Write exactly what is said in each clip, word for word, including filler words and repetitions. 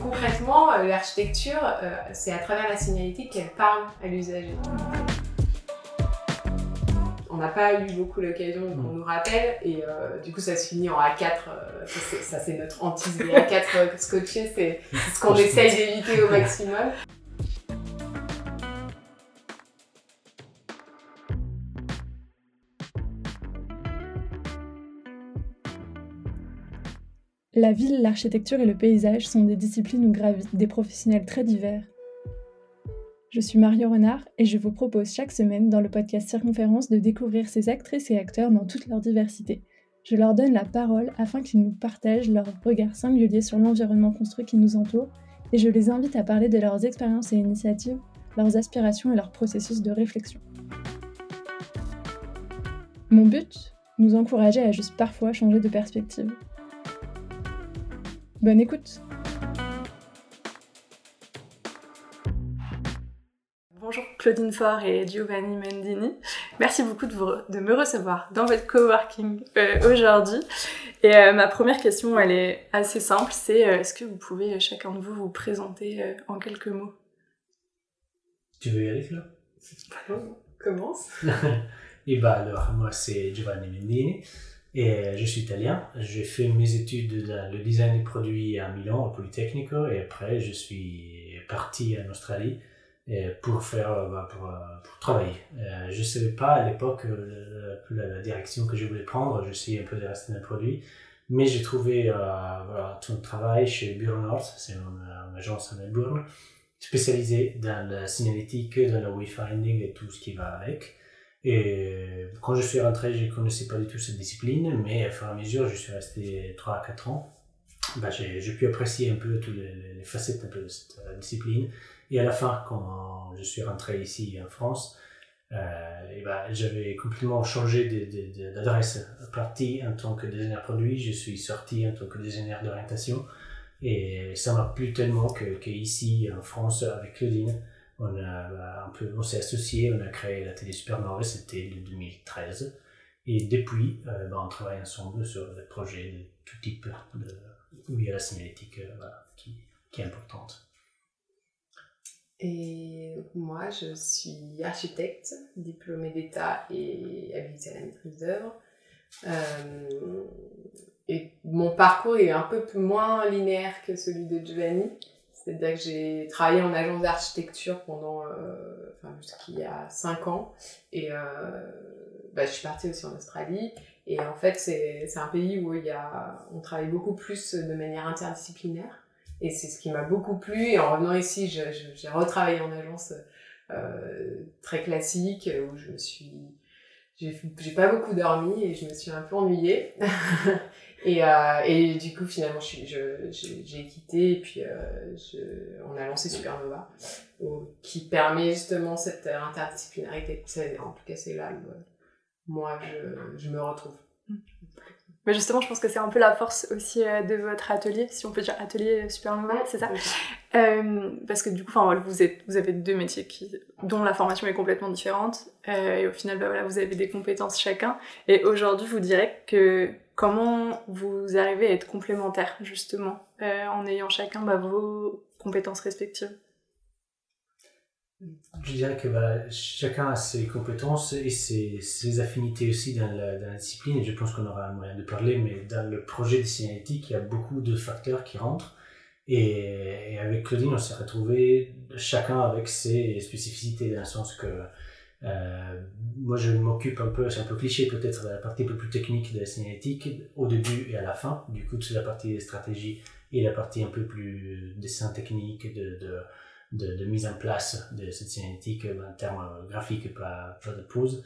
Concrètement, l'architecture, c'est à travers la signalétique qu'elle parle à l'usager. On n'a pas eu beaucoup l'occasion qu'on nous rappelle et euh, du coup ça se finit en A quatre, euh, ça c'est notre hantise, les A quatre euh, scotchés, c'est, c'est ce qu'on essaye d'éviter au maximum. La ville, l'architecture et le paysage sont des disciplines où gravitent des professionnels très divers. Je suis Mario Renard et je vous propose chaque semaine dans le podcast Circonférence de découvrir ces actrices et acteurs dans toute leur diversité. Je leur donne la parole afin qu'ils nous partagent leur regard singulier sur l'environnement construit qui nous entoure et je les invite à parler de leurs expériences et initiatives, leurs aspirations et leurs processus de réflexion. Mon but ? Nous encourager à juste parfois changer de perspective. Bonne écoute. Bonjour Claudine Faure et Giovanni Mendini. Merci beaucoup de, vous, de me recevoir dans votre coworking euh, aujourd'hui. Et euh, ma première question, elle est assez simple, c'est euh, est-ce que vous pouvez chacun de vous vous présenter euh, en quelques mots? Tu veux y aller, Claude? Bon, commence. Et bah alors, moi c'est Giovanni Mendini. Et je suis italien, j'ai fait mes études dans le design des produits à Milan, au Polytechnico, et après je suis parti en Australie pour, faire, pour, pour travailler. Je ne savais pas à l'époque la direction que je voulais prendre, je suis un peu resté dans le produit, mais j'ai trouvé euh, voilà, tout un travail chez Bureau North, c'est une, une agence à Melbourne, spécialisée dans la signalétique, dans le wayfinding et tout ce qui va avec. Et quand je suis rentré, je ne connaissais pas du tout cette discipline, mais au fur et à mesure, je suis resté trois à quatre ans. Ben, j'ai, j'ai pu apprécier un peu toutes les, les facettes un peu de cette discipline. Et à la fin, quand je suis rentré ici en France, euh, et ben, j'avais complètement changé de, de, de, d'adresse. Parti en tant que designer produit, je suis sorti en tant que designer d'orientation. Et ça m'a plu tellement que, que ici en France, avec Claudine, On, a, un peu, on s'est associé, on a créé la télé Supernova, c'était en deux mille treize. Et depuis, euh, bah, on travaille ensemble sur des projets de tout type, de, où il y a la signalétique euh, voilà, qui, qui est importante. Et moi, je suis architecte, diplômée d'État et habilitée à la maîtrise d'œuvre. Euh, et mon parcours est un peu plus, moins linéaire que celui de Giovanni. C'est-à-dire que j'ai travaillé en agence d'architecture pendant euh, enfin, jusqu'il y a cinq ans et euh, bah, je suis partie aussi en Australie et en fait c'est, c'est un pays où il y a, on travaille beaucoup plus de manière interdisciplinaire et c'est ce qui m'a beaucoup plu et en revenant ici je, je, j'ai retravaillé en agence euh, très classique où je me suis... J'ai, j'ai pas beaucoup dormi et je me suis un peu ennuyée. et, euh, et du coup, finalement, je, je, je, j'ai quitté et puis euh, je, on a lancé Supernova, où, qui permet justement cette interdisciplinarité. C'est, en tout cas, c'est là où euh, moi, je, je me retrouve. Mais justement, je pense que c'est un peu la force aussi euh, de votre atelier, si on peut dire atelier Supernova, c'est ça ? Euh, parce que du coup, enfin, vous, êtes, vous avez deux métiers qui, dont la formation est complètement différente euh, et au final, bah, voilà, vous avez des compétences chacun et aujourd'hui, vous direz que comment vous arrivez à être complémentaires justement euh, en ayant chacun bah, vos compétences respectives. Je dirais que bah, chacun a ses compétences et ses, ses affinités aussi dans la, dans la discipline et je pense qu'on aura un moyen de parler, mais dans le projet de signalétique, il y a beaucoup de facteurs qui rentrent. Et avec Claudine, on s'est retrouvés chacun avec ses spécificités, dans le sens que euh, moi je m'occupe un peu, c'est un peu cliché peut-être, de la partie un peu plus technique de la signalétique, au début et à la fin, du coup c'est la partie stratégie et la partie un peu plus dessin technique, de, de, de, de mise en place de cette signalétique en termes graphiques, pas, pas de pose.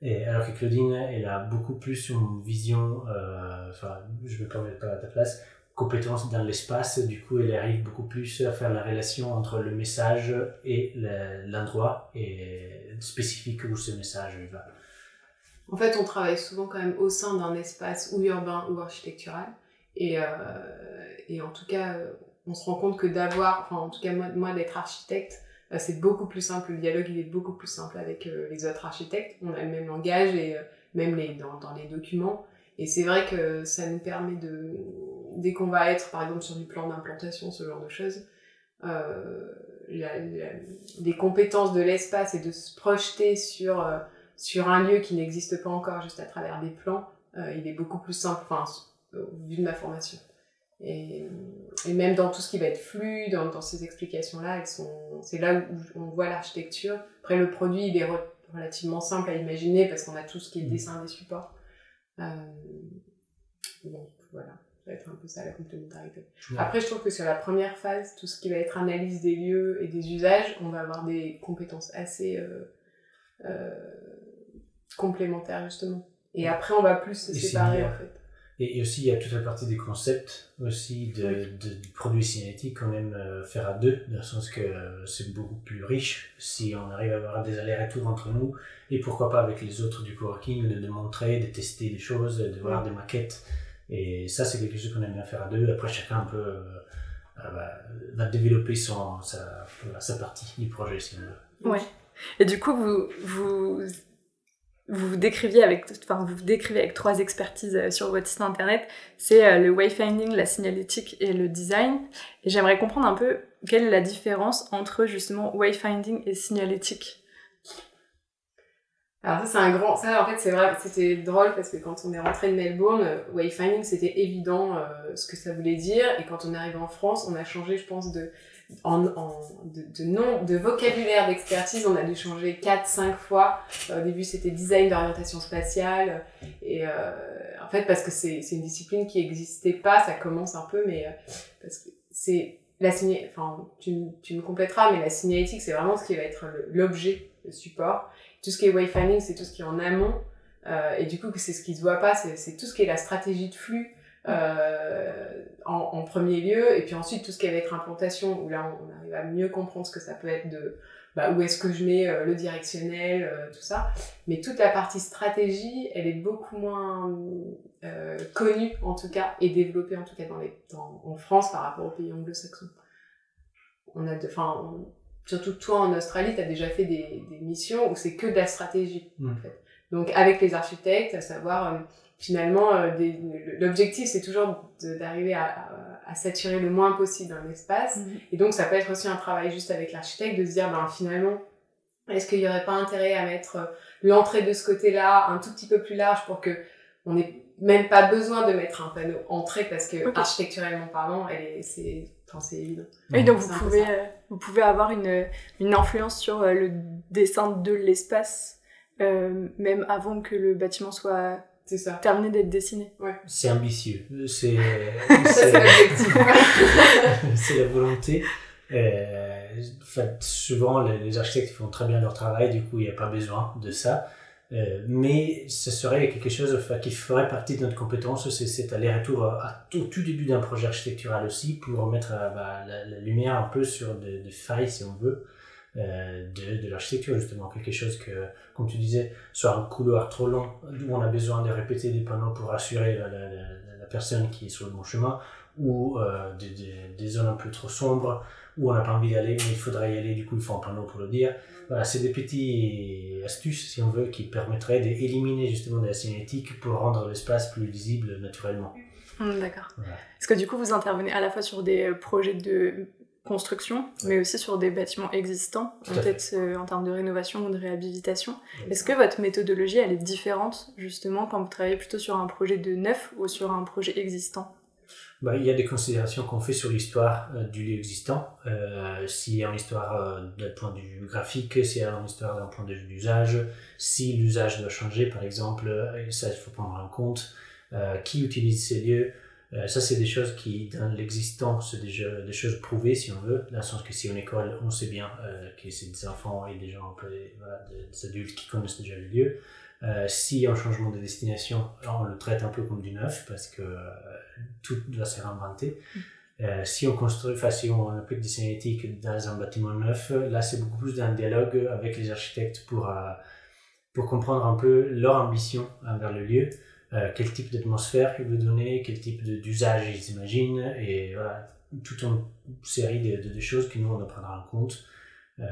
Et alors que Claudine, elle a beaucoup plus une vision, euh, enfin je ne vais pas mettre à ta place, compétence dans l'espace, du coup elle arrive beaucoup plus à faire la relation entre le message et le, l'endroit et spécifique où ce message va. En fait on travaille souvent quand même au sein d'un espace ou urbain ou architectural et, euh, et en tout cas on se rend compte que d'avoir, enfin en tout cas moi, moi d'être architecte c'est beaucoup plus simple, le dialogue il est beaucoup plus simple avec euh, les autres architectes, on a le même langage et euh, même les, dans, dans les documents. Et c'est vrai que ça nous permet de, dès qu'on va être par exemple sur du plan d'implantation, ce genre de choses, euh, la, la, les compétences de l'espace et de se projeter sur, euh, sur un lieu qui n'existe pas encore juste à travers des plans, euh, il est beaucoup plus simple, enfin, vu de ma formation. Et, et même dans tout ce qui va être flux, dans, dans ces explications-là, elles sont, c'est là où on voit l'architecture. Après, le produit, il est re- relativement simple à imaginer parce qu'on a tout ce qui est dessin des supports. Euh, donc voilà, ça va être un peu ça la complémentarité. Ouais. Après, je trouve que sur la première phase, tout ce qui va être analyse des lieux et des usages, on va avoir des compétences assez euh, euh, complémentaires justement. Et après, on va plus se et séparer en fait. Et aussi, il y a toute la partie des concepts aussi, de, oui. de, de produits cinétiques, quand même euh, faire à deux, dans le sens que euh, c'est beaucoup plus riche si on arrive à avoir des allers-retours entre nous, et pourquoi pas avec les autres du coworking, de, de montrer, de tester des choses, de voir des maquettes. Et ça, c'est quelque chose qu'on aime bien faire à deux. Après, chacun peut, euh, bah, va développer son, sa, sa partie du projet, si on veut. Ouais. Et du coup, vous... vous... Vous vous, décriviez avec, enfin, vous vous décrivez avec trois expertises euh, sur votre site internet, c'est euh, le wayfinding, la signalétique et le design. Et j'aimerais comprendre un peu quelle est la différence entre justement wayfinding et signalétique. Alors ça c'est un grand, ça en fait c'est vrai, c'était drôle parce que quand on est rentré de Melbourne, wayfinding c'était évident euh, ce que ça voulait dire, et quand on est arrivé en France, on a changé je pense de En, en, de, de nom, de vocabulaire d'expertise, on a dû changer quatre cinq fois. Au début, c'était design d'orientation spatiale. Et euh, en fait, parce que c'est, c'est une discipline qui n'existait pas, ça commence un peu, mais euh, parce que c'est la signa... enfin, tu, tu me compléteras, mais la signalétique, c'est vraiment ce qui va être le, l'objet, le support. Tout ce qui est wayfinding, c'est tout ce qui est en amont. Euh, et du coup, c'est ce qui ne se voit pas, c'est, c'est tout ce qui est la stratégie de flux. Euh, en, en premier lieu, et puis ensuite tout ce qui va être implantation, où là on, on arrive à mieux comprendre ce que ça peut être de bah, où est-ce que je mets euh, le directionnel, euh, tout ça, mais toute la partie stratégie, elle est beaucoup moins euh, connue en tout cas, et développée en tout cas dans les, dans, en France par rapport aux pays anglo-saxons. On a de, enfin, on, surtout toi en Australie, t'as déjà fait des, des missions où c'est que de la stratégie, mmh. en fait. Donc avec les architectes, à savoir... Euh, Finalement, euh, des, l'objectif, c'est toujours de, d'arriver à, à, à saturer le moins possible un espace. Mmh. Et donc, ça peut être aussi un travail juste avec l'architecte de se dire, ben, finalement, est-ce qu'il n'y aurait pas intérêt à mettre l'entrée de ce côté-là un tout petit peu plus large pour qu'on n'ait même pas besoin de mettre un panneau entrée parce que, okay. architecturellement parlant, elle est, c'est, enfin, c'est évident. Et donc, vous pouvez, vous pouvez avoir une, une influence sur le dessin de l'espace, euh, même avant que le bâtiment soit... C'est ça. Terminé d'être dessiné. Ouais. C'est ambitieux. C'est, c'est, c'est l'objectif. C'est la volonté. Euh, fait, souvent, les, les architectes font très bien leur travail, du coup, il n'y a pas besoin de ça. Euh, mais ce serait quelque chose enfin, qui ferait partie de notre compétence, c'est cet aller-retour à, à tout, tout début d'un projet architectural aussi, pour mettre bah, la, la lumière un peu sur des, des failles, si on veut. Euh, de, de l'architecture justement, quelque chose que, comme tu disais, soit un couloir trop long où on a besoin de répéter des panneaux pour rassurer la, la, la, la personne qui est sur le bon chemin, ou euh, des, des, des zones un peu trop sombres où on n'a pas envie d'aller mais il faudra y aller, du coup il faut un panneau pour le dire. Voilà, c'est des petites astuces si on veut qui permettraient d'éliminer justement de la cinétique pour rendre l'espace plus lisible naturellement. Mmh, d'accord. Voilà. Parce que du coup vous intervenez à la fois sur des projets de construction, mais aussi sur des bâtiments existants, peut-être euh, en termes de rénovation ou de réhabilitation. Est-ce que votre méthodologie, elle est différente, justement, quand vous travaillez plutôt sur un projet de neuf ou sur un projet existant ? Bah, il y a des considérations qu'on fait sur l'histoire euh, du lieu existant. Euh, si en histoire euh, d'un point de vue graphique, si en histoire d'un point de vue d'usage, si l'usage doit changer, par exemple, euh, ça, il faut prendre en compte. Euh, qui utilise ces lieux ? Ça, c'est des choses qui, dans l'existant, c'est déjà des choses prouvées, si on veut, dans le sens que si on école, on sait bien euh, que c'est des enfants et des gens un peu, voilà, des adultes qui connaissent déjà le lieu. Euh, si il y a un changement de destination, on le traite un peu comme du neuf, parce que euh, tout doit se réinventer. Euh, si on construit, enfin, si on applique des cinétiques dans un bâtiment neuf, là, c'est beaucoup plus d'un dialogue avec les architectes pour, euh, pour comprendre un peu leur ambition envers le lieu. Euh, quel type d'atmosphère il veut donner, quel type de, d'usage ils imaginent, et voilà, toute une série de, de, de choses que nous on prendra en compte euh,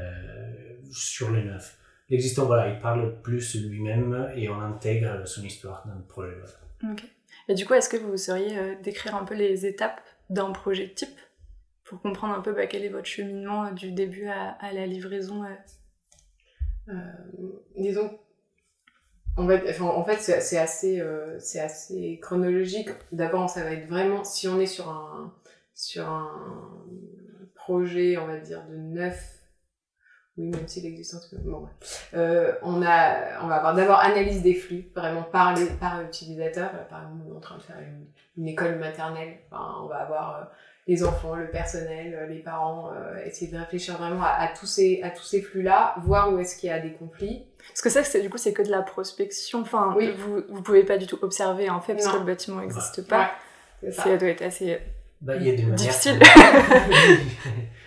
sur les neufs. L'existant, voilà, il parle plus lui-même et on intègre son histoire dans le projet. Voilà. Okay. Et du coup, est-ce que vous sauriez euh, décrire un peu les étapes d'un projet type pour comprendre un peu bah, quel est votre cheminement euh, du début à, à la livraison euh... Euh, Disons, en fait, enfin, en fait c'est, c'est, assez, euh, c'est assez chronologique. D'abord, ça va être vraiment, si on est sur un, sur un projet, on va dire, de neuf, oui, même s'il existe un truc. Bon, ouais. euh, on, a, on va avoir d'abord analyse des flux, vraiment par, les, par utilisateur. Par exemple, on est en train de faire une, une école maternelle. Enfin, on va avoir euh, les enfants, le personnel, euh, les parents, euh, essayer de réfléchir vraiment à, à, tous ces, à tous ces flux-là, voir où est-ce qu'il y a des conflits. Parce que ça, c'est, du coup, c'est que de la prospection. Enfin, oui. Vous ne pouvez pas du tout observer en fait, parce non. que le bâtiment n'existe ouais. pas. Ouais, c'est ça. Ça doit être assez bah, y a des difficile.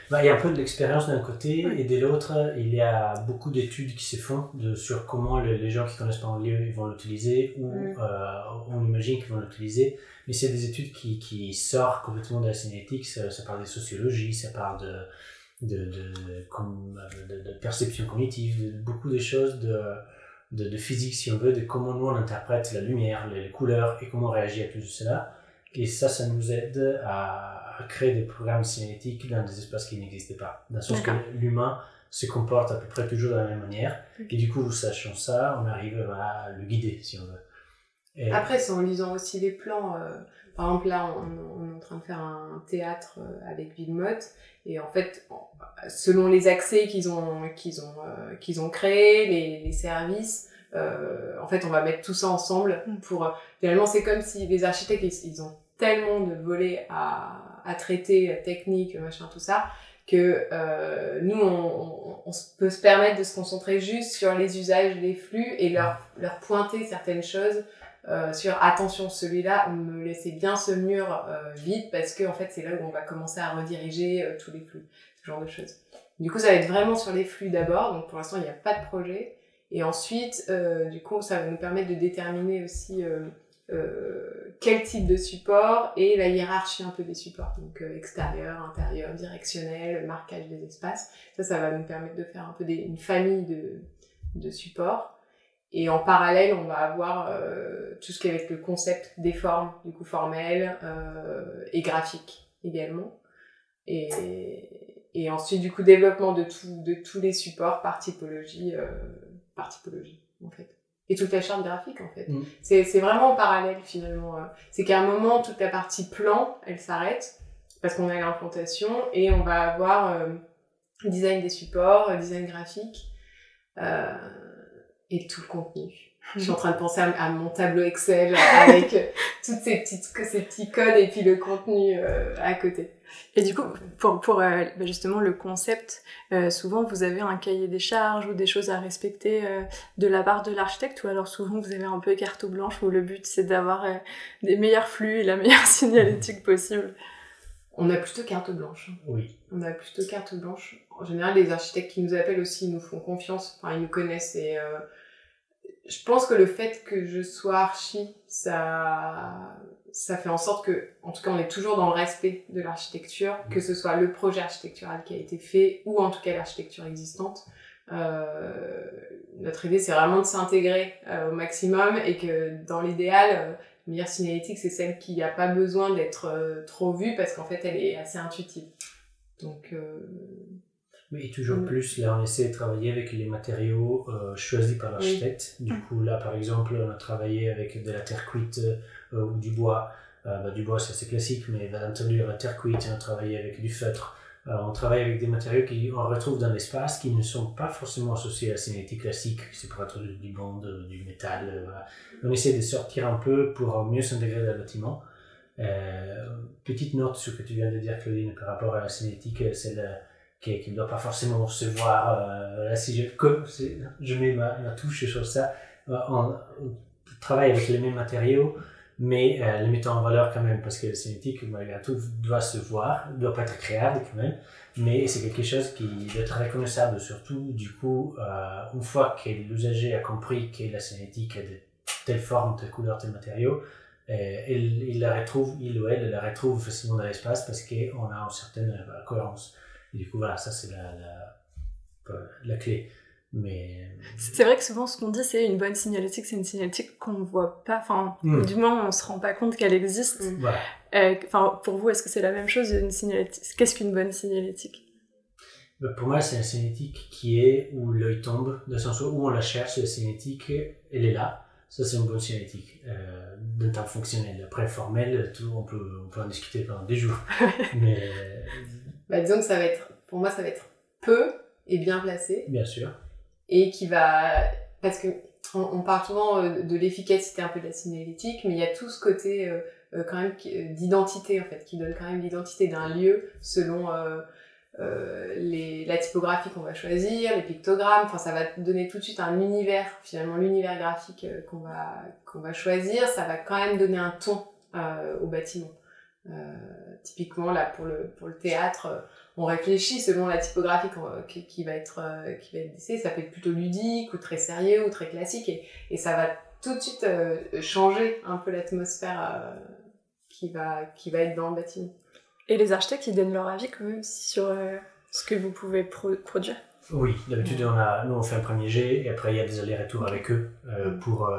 Bah, il y a un peu de l'expérience d'un côté et de l'autre, il y a beaucoup d'études qui se font de, sur comment le, les gens qui connaissent pas un lieu vont l'utiliser ou mm. euh, on imagine qu'ils vont l'utiliser. Mais c'est des études qui, qui sortent complètement de la cinétique, ça, ça parle de sociologie, ça parle de, de, de, de, de, de, de perception cognitive, de, de beaucoup de choses de, de, de physique si on veut, de comment nous on interprète la lumière, les, les couleurs et comment on réagit à tout cela. Et ça, ça nous aide à à créer des programmes cinétiques dans des espaces qui n'existaient pas. Dans le sens D'accord. que l'humain se comporte à peu près toujours de la même manière. Okay. Et du coup, sachant ça, on arrive à le guider, si on veut. Et... Après, c'est en lisant aussi les plans. Euh, par exemple, là, on, on est en train de faire un théâtre avec Vimote. Et en fait, selon les accès qu'ils ont, qu'ils ont, euh, qu'ils ont créés, les, les services... Euh, en fait, on va mettre tout ça ensemble. Pour, euh, finalement, c'est comme si les architectes, ils, ils ont tellement de volets à... à traiter, technique, machin, tout ça, que euh, nous, on, on, on peut se permettre de se concentrer juste sur les usages des flux et leur, leur pointer certaines choses euh, sur « attention, celui-là, me laissez bien ce mur euh, vide parce que en fait, c'est là où on va commencer à rediriger euh, tous les flux », ce genre de choses. Du coup, ça va être vraiment sur les flux d'abord, donc pour l'instant, il n'y a pas de projet. Et ensuite, euh, du coup, ça va nous permettre de déterminer aussi... Euh, Euh, quel type de support et la hiérarchie un peu des supports, donc euh, extérieur, intérieur, directionnel, marquage des espaces. Ça, ça va nous permettre de faire un peu des, une famille de, de supports. Et en parallèle, on va avoir euh, tout ce qui est avec le concept des formes, du coup formelles euh, et graphiques également. Et, et ensuite, du coup, développement de, tout, de tous les supports par typologie, euh, par typologie en fait. Et toute la charte graphique, en fait. Mmh. C'est, c'est vraiment en parallèle, finalement. C'est qu'à un moment, toute la partie plan, elle s'arrête, parce qu'on a l'implantation, et on va avoir euh, design des supports, design graphique, euh, et tout le contenu. Mmh. Je suis en train de penser à, à mon tableau Excel, avec toutes ces petites, ces petits codes, et puis le contenu euh, à côté. Et du coup, pour, pour euh, bah justement le concept, euh, souvent vous avez un cahier des charges ou des choses à respecter euh, de la part de l'architecte, ou alors souvent vous avez un peu carte blanche où le but c'est d'avoir euh, des meilleurs flux et la meilleure signalétique possible. On a plutôt carte blanche. Oui. On a plutôt carte blanche. En général, les architectes qui nous appellent aussi, ils nous font confiance, enfin ils nous connaissent et... Euh, je pense que le fait que je sois archi, ça, ça fait en sorte que, en tout cas, on est toujours dans le respect de l'architecture, que ce soit le projet architectural qui a été fait ou en tout cas l'architecture existante. Euh, notre idée, c'est vraiment de s'intégrer euh, au maximum et que dans l'idéal, euh, la meilleure signalétique, c'est celle qui n'a pas besoin d'être euh, trop vue parce qu'en fait, elle est assez intuitive. Donc... Euh... Et toujours mmh. plus, là on essaie de travailler avec les matériaux euh, choisis par l'architecte. Mmh. Du coup, là par exemple, on a travaillé avec de la terre cuite euh, ou du bois. Euh, bah, du bois, c'est assez classique, mais bien entendu, la terre cuite, on a travaillé avec du feutre. Euh, on travaille avec des matériaux qu'on retrouve dans l'espace qui ne sont pas forcément associés à la cinétique classique. C'est pour être du bande, du métal. Euh, voilà. On essaie de sortir un peu pour mieux s'intégrer dans le bâtiment. Euh, petite note sur ce que tu viens de dire, Claudine, par rapport à la cinétique, c'est la. Qui ne doit pas forcément se voir. Euh, là, si je, comme je mets ma, ma touche sur ça, euh, on, on travaille avec les mêmes matériaux, mais euh, les mettant en valeur quand même, parce que la cinétique, malgré tout, doit se voir, ne doit pas être créable quand même, mais c'est quelque chose qui doit être reconnaissable surtout. Du coup, euh, une fois que l'usager a compris que la cinétique a de telle forme, telle couleur, tel matériau, euh, il, il la retrouve, il ou elle la retrouve facilement dans l'espace parce qu'on a une certaine euh, cohérence. Et du coup, voilà, ça c'est la, la, la clé. Mais... c'est vrai que souvent ce qu'on dit c'est une bonne signalétique, c'est une signalétique qu'on ne voit pas, enfin, mmh. du moins on ne se rend pas compte qu'elle existe. Voilà. Euh, pour vous, est-ce que c'est la même chose, une signalétique? Qu'est-ce qu'une bonne signalétique? Pour moi, c'est une signalétique qui est où l'œil tombe, dans le sens où on la cherche, la signalétique, elle est là. Ça, c'est une bonne signalétique. Euh, d'un temps fonctionnel, après formel, tout, on, peut, on peut en discuter pendant des jours. Mais... bah, disons que ça va être, pour moi, ça va être peu et bien placé. Bien sûr. Et qui va... parce qu'on on parle souvent de l'efficacité un peu de la signalétique, mais il y a tout ce côté euh, quand même d'identité, en fait, qui donne quand même l'identité d'un lieu selon... Euh, Euh, les, la typographie qu'on va choisir, les pictogrammes, enfin ça va donner tout de suite un univers, finalement l'univers graphique euh, qu'on va qu'on va choisir, ça va quand même donner un ton euh, au bâtiment. Euh, typiquement là pour le pour le théâtre, euh, on réfléchit selon la typographie qui, qui va être euh, qui va être décidée, ça peut être plutôt ludique ou très sérieux ou très classique, et, et ça va tout de suite euh, changer un peu l'atmosphère euh, qui va qui va être dans le bâtiment. Et les architectes, ils donnent leur avis quand même sur euh, ce que vous pouvez pro- produire? Oui, d'habitude, on a, nous, on fait un premier jet et après, il y a des allers-retours okay. avec eux euh, pour, euh,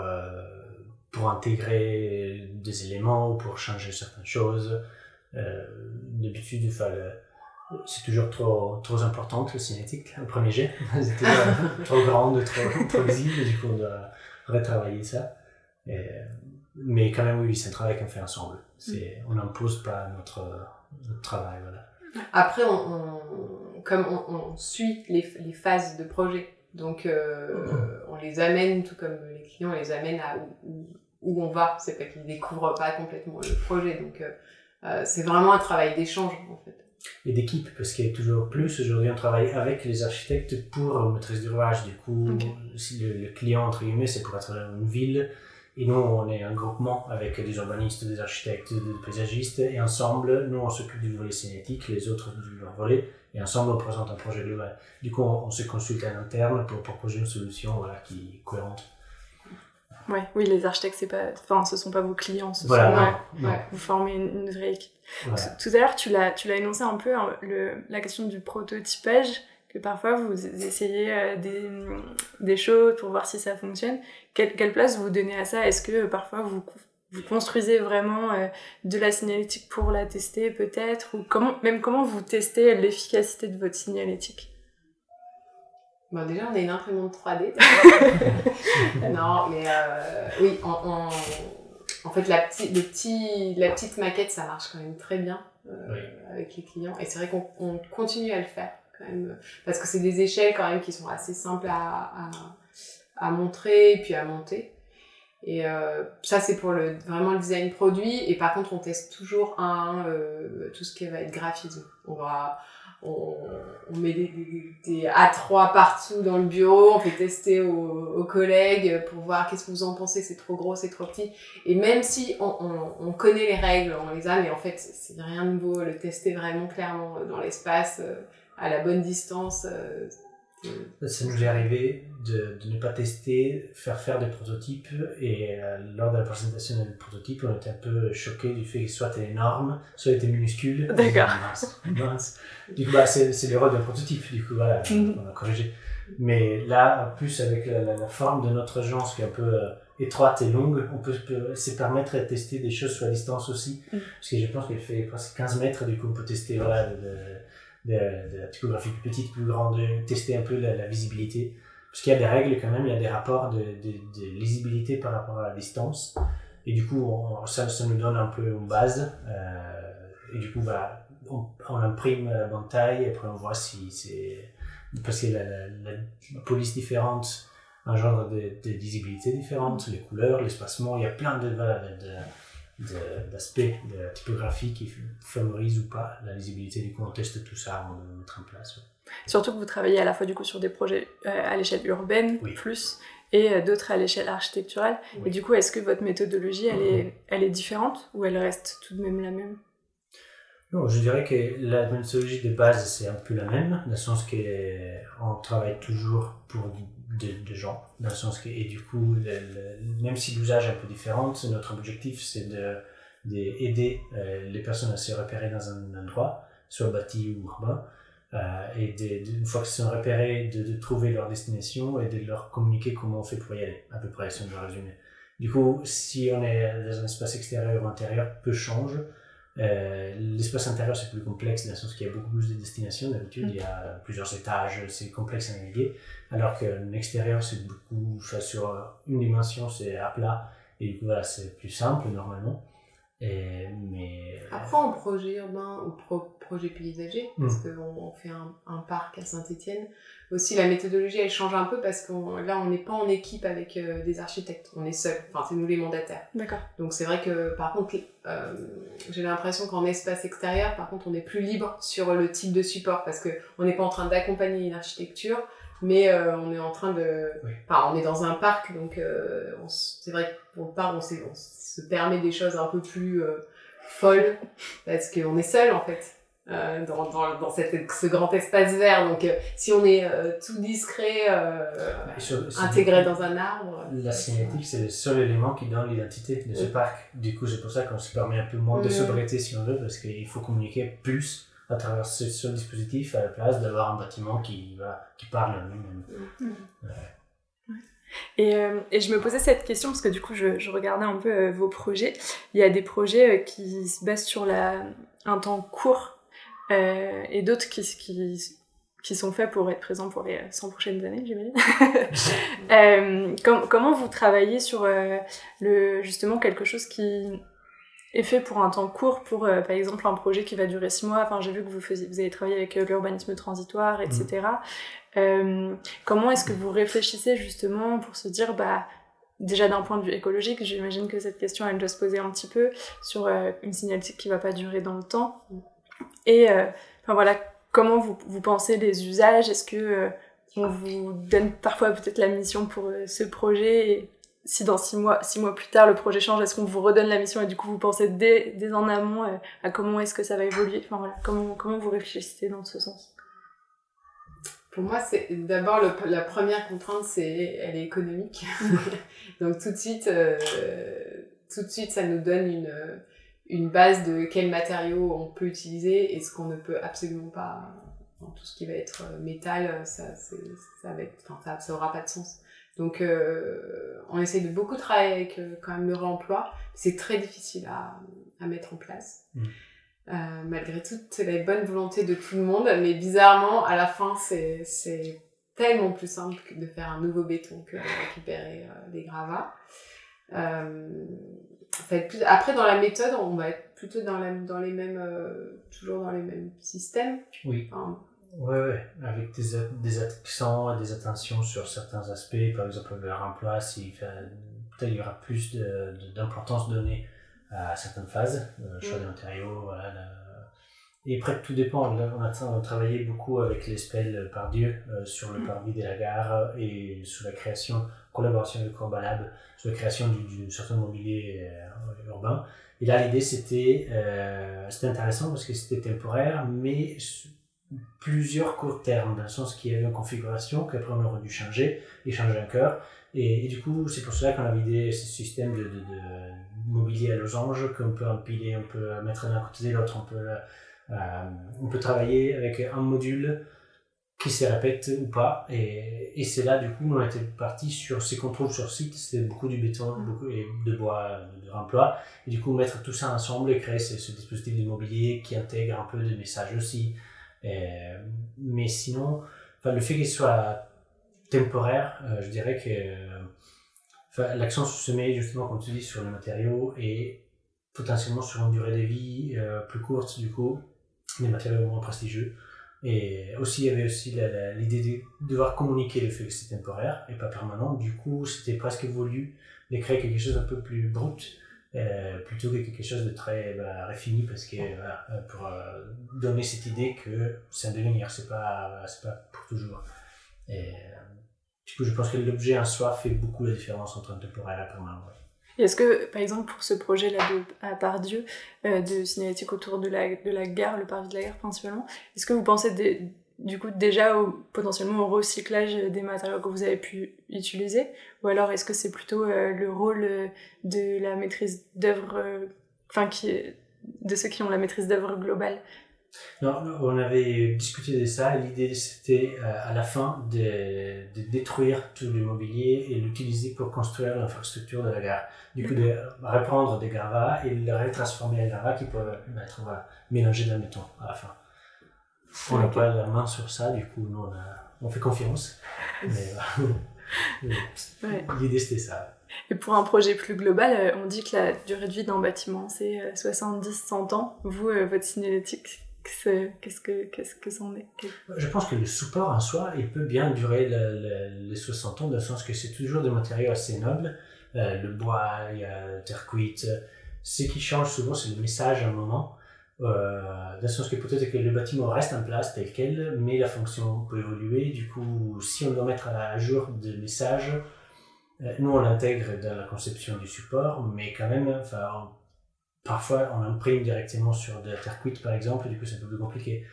pour intégrer des éléments ou pour changer certaines choses. Euh, d'habitude, il fallait, c'est toujours trop, trop importante, la cinétique, un premier jet. C'était euh, trop grande, trop, trop visible, du coup, on doit retravailler ça. Et, mais quand même, oui, c'est un travail qu'on fait ensemble. C'est, on n'impose pas notre... de travail, voilà. Après, on, on, comme on, on suit les, les phases de projet, donc euh, mmh. on les amène, tout comme les clients, on les amène à où, où on va. C'est pas qu'ils ne découvrent pas complètement le projet, donc euh, c'est vraiment un travail d'échange, en fait. Et d'équipe, parce qu'il y a toujours plus. Aujourd'hui, on travaille avec les architectes pour maîtrise d'ouvrage. Du coup, okay. le, le client, entre guillemets, c'est pour être dans une ville. Et nous, on est un groupement avec des urbanistes, des architectes, des paysagistes. Et ensemble, nous, on s'occupe du volet cinétique, les autres du leur volet. Et ensemble, on présente un projet global. Du coup, on, on se consulte à l'interne pour proposer une solution voilà, qui est cohérente. Ouais, oui, les architectes, c'est pas, enfin, ce ne sont pas vos clients. Ce voilà, sont, non, ouais, non. Ouais, vous formez une, une vraie équipe. Voilà. Tout à l'heure, tu l'as, tu l'as énoncé un peu, hein, le, la question du prototypage. Que parfois vous essayez des, des choses pour voir si ça fonctionne. Quelle, quelle place vous donnez à ça? Est-ce que parfois vous, vous construisez vraiment de la signalétique pour la tester peut-être? Ou comment, même comment vous testez l'efficacité de votre signalétique? Bon, déjà, on a une imprimante trois D. non, mais euh, oui, on, on, en fait, la, petit, le petit, la petite maquette, ça marche quand même très bien euh, oui. avec les clients. Et c'est vrai qu'on on continue à le faire. Quand même, parce que c'est des échelles quand même qui sont assez simples à, à, à montrer et puis à monter. Et euh, ça, c'est pour le, vraiment le design produit. Et par contre, on teste toujours un, euh, tout ce qui va être graphisme. On, va, on, on met des, des, des A trois partout dans le bureau, on fait tester aux, aux collègues pour voir qu'est-ce que vous en pensez, c'est trop gros, c'est trop petit. Et même si on, on, on connaît les règles, on les a, mais en fait, c'est rien de beau, le tester vraiment clairement dans l'espace... Euh, à la bonne distance. Euh, de... Ça nous est arrivé de, de ne pas tester, faire faire des prototypes, et euh, lors de la présentation d'un prototype, on était un peu choqués du fait que soit c'était énorme, soit c'était minuscule. D'accord. Mince, mince. Du coup, bah, c'est, c'est l'erreur d'un prototype, du coup, voilà, mm-hmm. on a corrigé. Mais là, en plus, avec la, la, la forme de notre agence qui est un peu euh, étroite et longue, on peut, peut se permettre de tester des choses sur la distance aussi, mm-hmm. parce que je pense qu'elle fait presque quinze mètres, du coup, on peut tester, voilà, de, de, De, de la typographie plus petite, plus grande, tester un peu la, la visibilité. Parce qu'il y a des règles quand même, il y a des rapports de, de, de lisibilité par rapport à la distance. Et du coup, on, ça, ça nous donne un peu une base. Euh, et du coup, bah, on, on imprime la bonne taille et après on voit si c'est... Parce que la, la, la police différente engendre des de lisibilités différentes, les couleurs, l'espacement, il y a plein de, de, de, de, d'aspects de la typographie qui favorisent ou pas la lisibilité. Du coup, on teste tout ça, on le met en place. Ouais. Surtout que vous travaillez à la fois du coup, sur des projets euh, à l'échelle urbaine, oui. plus, et euh, d'autres à l'échelle architecturale. Oui. Et du coup, est-ce que votre méthodologie, elle, mm-hmm. est, elle est différente ou elle reste tout de même la même? Non, je dirais que la méthodologie de base, c'est un peu la même, dans le sens qu'on travaille toujours pour des de gens, dans le sens que, et du coup, le, le, même si l'usage est un peu différent, notre objectif, c'est de, de aider euh, les personnes à se repérer dans un endroit, soit bâti ou urbain, euh, et de, une fois qu'ils sont repérés, de, de trouver leur destination et de leur communiquer comment on fait pour y aller, à peu près, si on veut résumer. Du coup, si on est dans un espace extérieur ou intérieur, peu change. Euh, l'espace intérieur, c'est plus complexe, dans le sens qu'il y a beaucoup plus de destinations. D'habitude, mmh. il y a plusieurs étages, c'est complexe à naviguer. Alors que l'extérieur, c'est beaucoup, enfin, sur une dimension, c'est à plat. Et du coup, voilà, c'est plus simple, normalement. Et, mais... Après, en projet urbain ou pro- projet paysager, mmh. parce qu'on fait un, un parc à Saint-Etienne, aussi la méthodologie, elle change un peu parce que là, on n'est pas en équipe avec euh, des architectes, on est seul, enfin, c'est nous les mandataires. D'accord. Donc, c'est vrai que, par contre, euh, j'ai l'impression qu'en espace extérieur, par contre, on est plus libre sur le type de support parce qu'on n'est pas en train d'accompagner une architecture, mais euh, on est en train de... Oui. Enfin, on est dans un parc, donc euh, on s... c'est vrai qu'on part, on, s'est... on se permet des choses un peu plus euh, folles, parce qu'on est seul, en fait, euh, dans, dans, dans cette, ce grand espace vert. Donc, euh, si on est euh, tout discret, euh, sur, intégré dans un arbre... La cinétique, c'est le seul élément qui donne l'identité de ce oui. parc. Du coup, c'est pour ça qu'on se permet un peu moins de sobriété, si on veut, parce qu'il faut communiquer plus à travers ce seul dispositif, à la place d'avoir un bâtiment qui, voilà, qui parle à lui-même. Mmh. Ouais. Ouais. Et, euh, et je me posais cette question, parce que du coup, je, je regardais un peu euh, vos projets. Il y a des projets euh, qui se basent sur la, un temps court, euh, et d'autres qui, qui, qui sont faits pour être présents pour les cent prochaines années, j'imagine. euh, com- comment vous travaillez sur euh, le, justement quelque chose qui... est fait pour un temps court, pour euh, par exemple un projet qui va durer six mois. Enfin, j'ai vu que vous faisiez, vous avez travaillé avec euh, l'urbanisme transitoire, et cetera. Mmh. Euh, comment est-ce que vous réfléchissez justement pour se dire, bah, déjà d'un point de vue écologique, j'imagine que cette question elle doit se poser un petit peu sur euh, une signalétique qui va pas durer dans le temps. Et euh, enfin voilà, comment vous vous pensez les usages ? Est-ce que euh, on vous donne parfois peut-être la mission pour euh, ce projet et... Si dans six mois, six mois plus tard, le projet change, est-ce qu'on vous redonne la mission et du coup vous pensez dès, dès en amont euh, à comment est-ce que ça va évoluer ? Enfin voilà, comment, comment vous réfléchissez dans ce sens ? Pour moi, c'est d'abord le, la première contrainte, c'est elle est économique. Donc tout de suite, euh, tout de suite, ça nous donne une une base de quels matériaux on peut utiliser et ce qu'on ne peut absolument pas. Dans tout ce qui va être métal, ça, c'est, ça va être, enfin ça, ça aura pas de sens. Donc, euh, on essaie de beaucoup travailler avec euh, quand même le réemploi. C'est très difficile à, à mettre en place, mmh. euh, malgré toute la bonne volonté de tout le monde. Mais bizarrement, à la fin, c'est, c'est tellement plus simple que de faire un nouveau béton que de récupérer euh, des gravats. Euh, ça va être plus... Après, dans la méthode, on va être plutôt dans, la, dans les mêmes, euh, toujours dans les mêmes systèmes. Oui. Enfin, Oui, ouais. Avec des, des accents et des attentions sur certains aspects, par exemple le réemploi, si, peut-être il y aura plus de, de, d'importance donnée à certaines phases, le choix des matériaux, voilà. Le... Et après, tout dépend, on a, on a, on a travaillé beaucoup avec les spells Part-Dieu euh, sur le parvis de la gare et sur la création, collaboration avec Courbalab, sur la création du, du certain mobilier euh, urbain. Et là, l'idée, c'était, euh, c'était intéressant parce que c'était temporaire, mais... plusieurs courts termes, dans le sens qu'il y avait une configuration qu'après on aurait dû changer et changer un cœur. Et, et du coup, c'est pour cela qu'on a vidé ce système de, de, de mobilier à losange qu'on peut empiler, on peut mettre d'un côté de l'autre, on peut, euh, on peut travailler avec un module qui se répète ou pas. Et, et c'est là, du coup, on était parti sur ce qu'on trouve sur site, c'est beaucoup du béton, beaucoup de bois de réemploi. Et du coup, mettre tout ça ensemble et créer ce, ce dispositif de mobilier qui intègre un peu de messages aussi. Euh, mais sinon, enfin, le fait qu'il soit temporaire, euh, je dirais que euh, enfin, l'accent se met justement, comme tu dis, sur les matériaux et potentiellement sur une durée de vie euh, plus courte, du coup, des matériaux moins prestigieux. Et aussi, il y avait aussi la, la, l'idée de devoir communiquer le fait que c'est temporaire et pas permanent. Du coup, c'était presque voulu de créer quelque chose d'un peu plus brut. Euh, plutôt que quelque chose de très bah, réfini, parce que voilà, pour euh, donner cette idée que c'est un devenir, c'est pas, c'est pas pour toujours. Et, euh, du coup, je pense que l'objet en soi fait beaucoup la différence entre un temporaire et un permanent. Ouais. Est-ce que, par exemple, pour ce projet-là de, à Part-Dieu, euh, de signalétique autour de la, de la gare, le parvis de la gare principalement, est-ce que vous pensez des, du coup déjà au, potentiellement au recyclage des matériaux que vous avez pu utiliser, ou alors est-ce que c'est plutôt euh, le rôle euh, de la maîtrise d'œuvre, enfin euh, de ceux qui ont la maîtrise d'œuvre globale Non, on avait discuté de ça. L'idée, c'était euh, à la fin de, de détruire tout le mobilier et l'utiliser pour construire l'infrastructure de la gare. Du coup, de reprendre des gravats et les retransformer en gravats qui peuvent être voilà, mélangés dans le béton à la fin. On n'a okay. pas la main sur ça, du coup, nous, on, a, on fait confiance. Mais, ouais. L'idée, c'était ça. Et pour un projet plus global, on dit que la durée de vie d'un bâtiment, c'est soixante-dix à cent ans. Vous, votre signalétique, qu'est-ce que, qu'est-ce que c'en est ? Je pense que le support en soi, il peut bien durer le, le, les soixante ans, dans le sens que c'est toujours des matériaux assez nobles. Euh, le bois, il y a la terre cuite. Ce qui change souvent, c'est le message à un moment. Euh, dans le sens que peut-être que le bâtiment reste en place tel quel, mais la fonction peut évoluer. Du coup, si on doit mettre à jour des messages, nous, on l'intègre dans la conception du support, mais quand même, enfin, on, parfois, on imprime directement sur de la terre cuite, par exemple, et du coup, c'est un peu plus compliqué.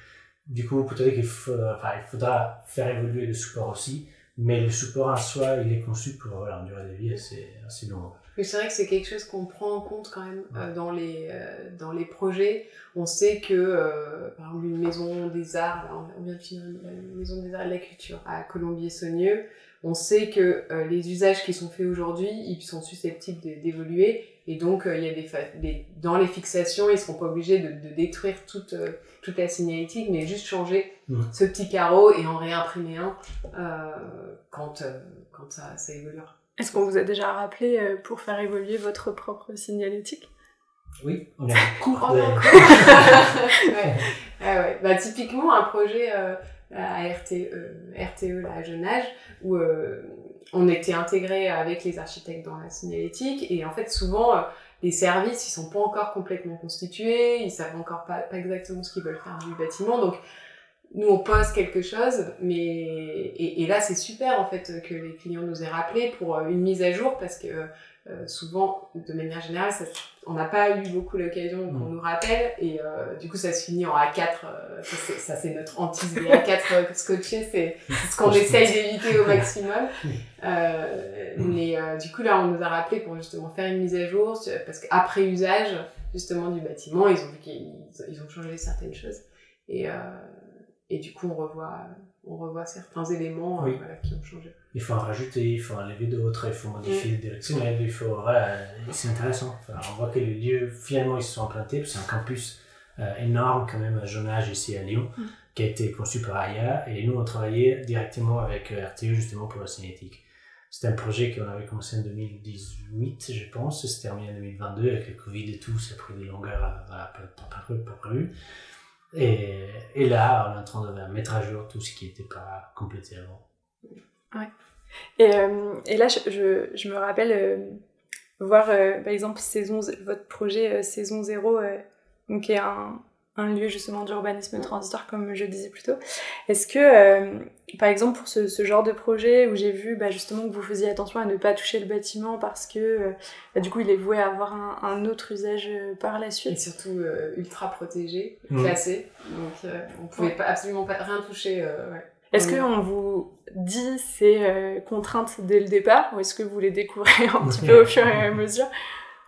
Du coup, peut-être qu'il faudra, enfin, il faudra faire évoluer le support aussi, mais le support en soi, il est conçu pour voilà, une durée de vie assez, assez longue. Mais c'est vrai que c'est quelque chose qu'on prend en compte quand même ouais. euh, dans, les, euh, dans les projets. On sait que, euh, par exemple, une maison des arts, on vient de finir une maison des arts et de la culture à Colombier-Saugnieu, on sait que euh, les usages qui sont faits aujourd'hui, ils sont susceptibles de, d'évoluer. Et donc, euh, il y a des fa- des, dans les fixations, ils ne seront pas obligés de, de détruire toute, euh, toute la signalétique, mais juste changer mmh. ce petit carreau et en réimprimer un euh, quand, euh, quand ça, ça évoluera. Est-ce qu'on vous a déjà rappelé euh, pour faire évoluer votre propre signalétique ? Oui, on a un cours de... ouais. Ah ouais. Bah, typiquement, un projet... Euh, à R T E, R T E là, à Jonage, où euh, on était intégré avec les architectes dans la signalétique, et en fait souvent euh, les services ils sont pas encore complètement constitués, ils savent encore pas, pas exactement ce qu'ils veulent faire du bâtiment, donc nous on pose quelque chose, mais et, et là c'est super en fait que les clients nous aient rappelé pour euh, une mise à jour, parce que euh, souvent de manière générale ça, on n'a pas eu beaucoup l'occasion qu'on nous rappelle, et euh, du coup ça se finit en A quatre, euh, ça, c'est, ça c'est notre hantise, les A quatre euh, scotchés, c'est, c'est ce qu'on essaye d'éviter au maximum, euh, mais euh, du coup là on nous a rappelé pour justement faire une mise à jour, parce qu'après usage justement du bâtiment ils ont vu qu'ils ils ont changé certaines choses, et euh, Et du coup, on revoit, on revoit certains éléments oui. euh, voilà, qui ont changé. Il faut en rajouter, il faut enlever d'autres, il faut modifier oui. le directionnel, il faut, voilà, c'est intéressant. Enfin, on voit que les lieux, finalement, ils se sont implantés. C'est un campus euh, énorme, quand même, à Jonage, ici à Lyon, oui. qui a été conçu par A I A. Et nous, on travaillait directement avec R T E, justement, pour la signalétique. C'était un projet qu'on avait commencé en deux mille dix-huit, je pense. C'était terminé en deux mille vingt-deux, avec le Covid et tout. Ça a pris des longueurs, voilà, pas prévues. Et, et là, on est en train de mettre à jour tout ce qui n'était pas complété avant. Ouais. Et, euh, et là, je, je, je me rappelle euh, voir, euh, par exemple, saison, votre projet euh, Saison zéro, euh, donc, qui est un, un lieu justement d'urbanisme transitoire, comme je disais plus tôt. Est-ce que, euh, par exemple, pour ce, ce genre de projet où j'ai vu bah, justement que vous faisiez attention à ne pas toucher le bâtiment parce que, euh, bah, du coup, il est voué à avoir un, un autre usage euh, par la suite. Et surtout euh, ultra protégé, classé, mmh. donc euh, on ne pouvait ouais. pas, absolument pas, rien toucher. Euh, ouais. Est-ce mmh. qu'on vous dit ces euh, contraintes dès le départ, ou est-ce que vous les découvrez un petit peu au fur et à mesure ?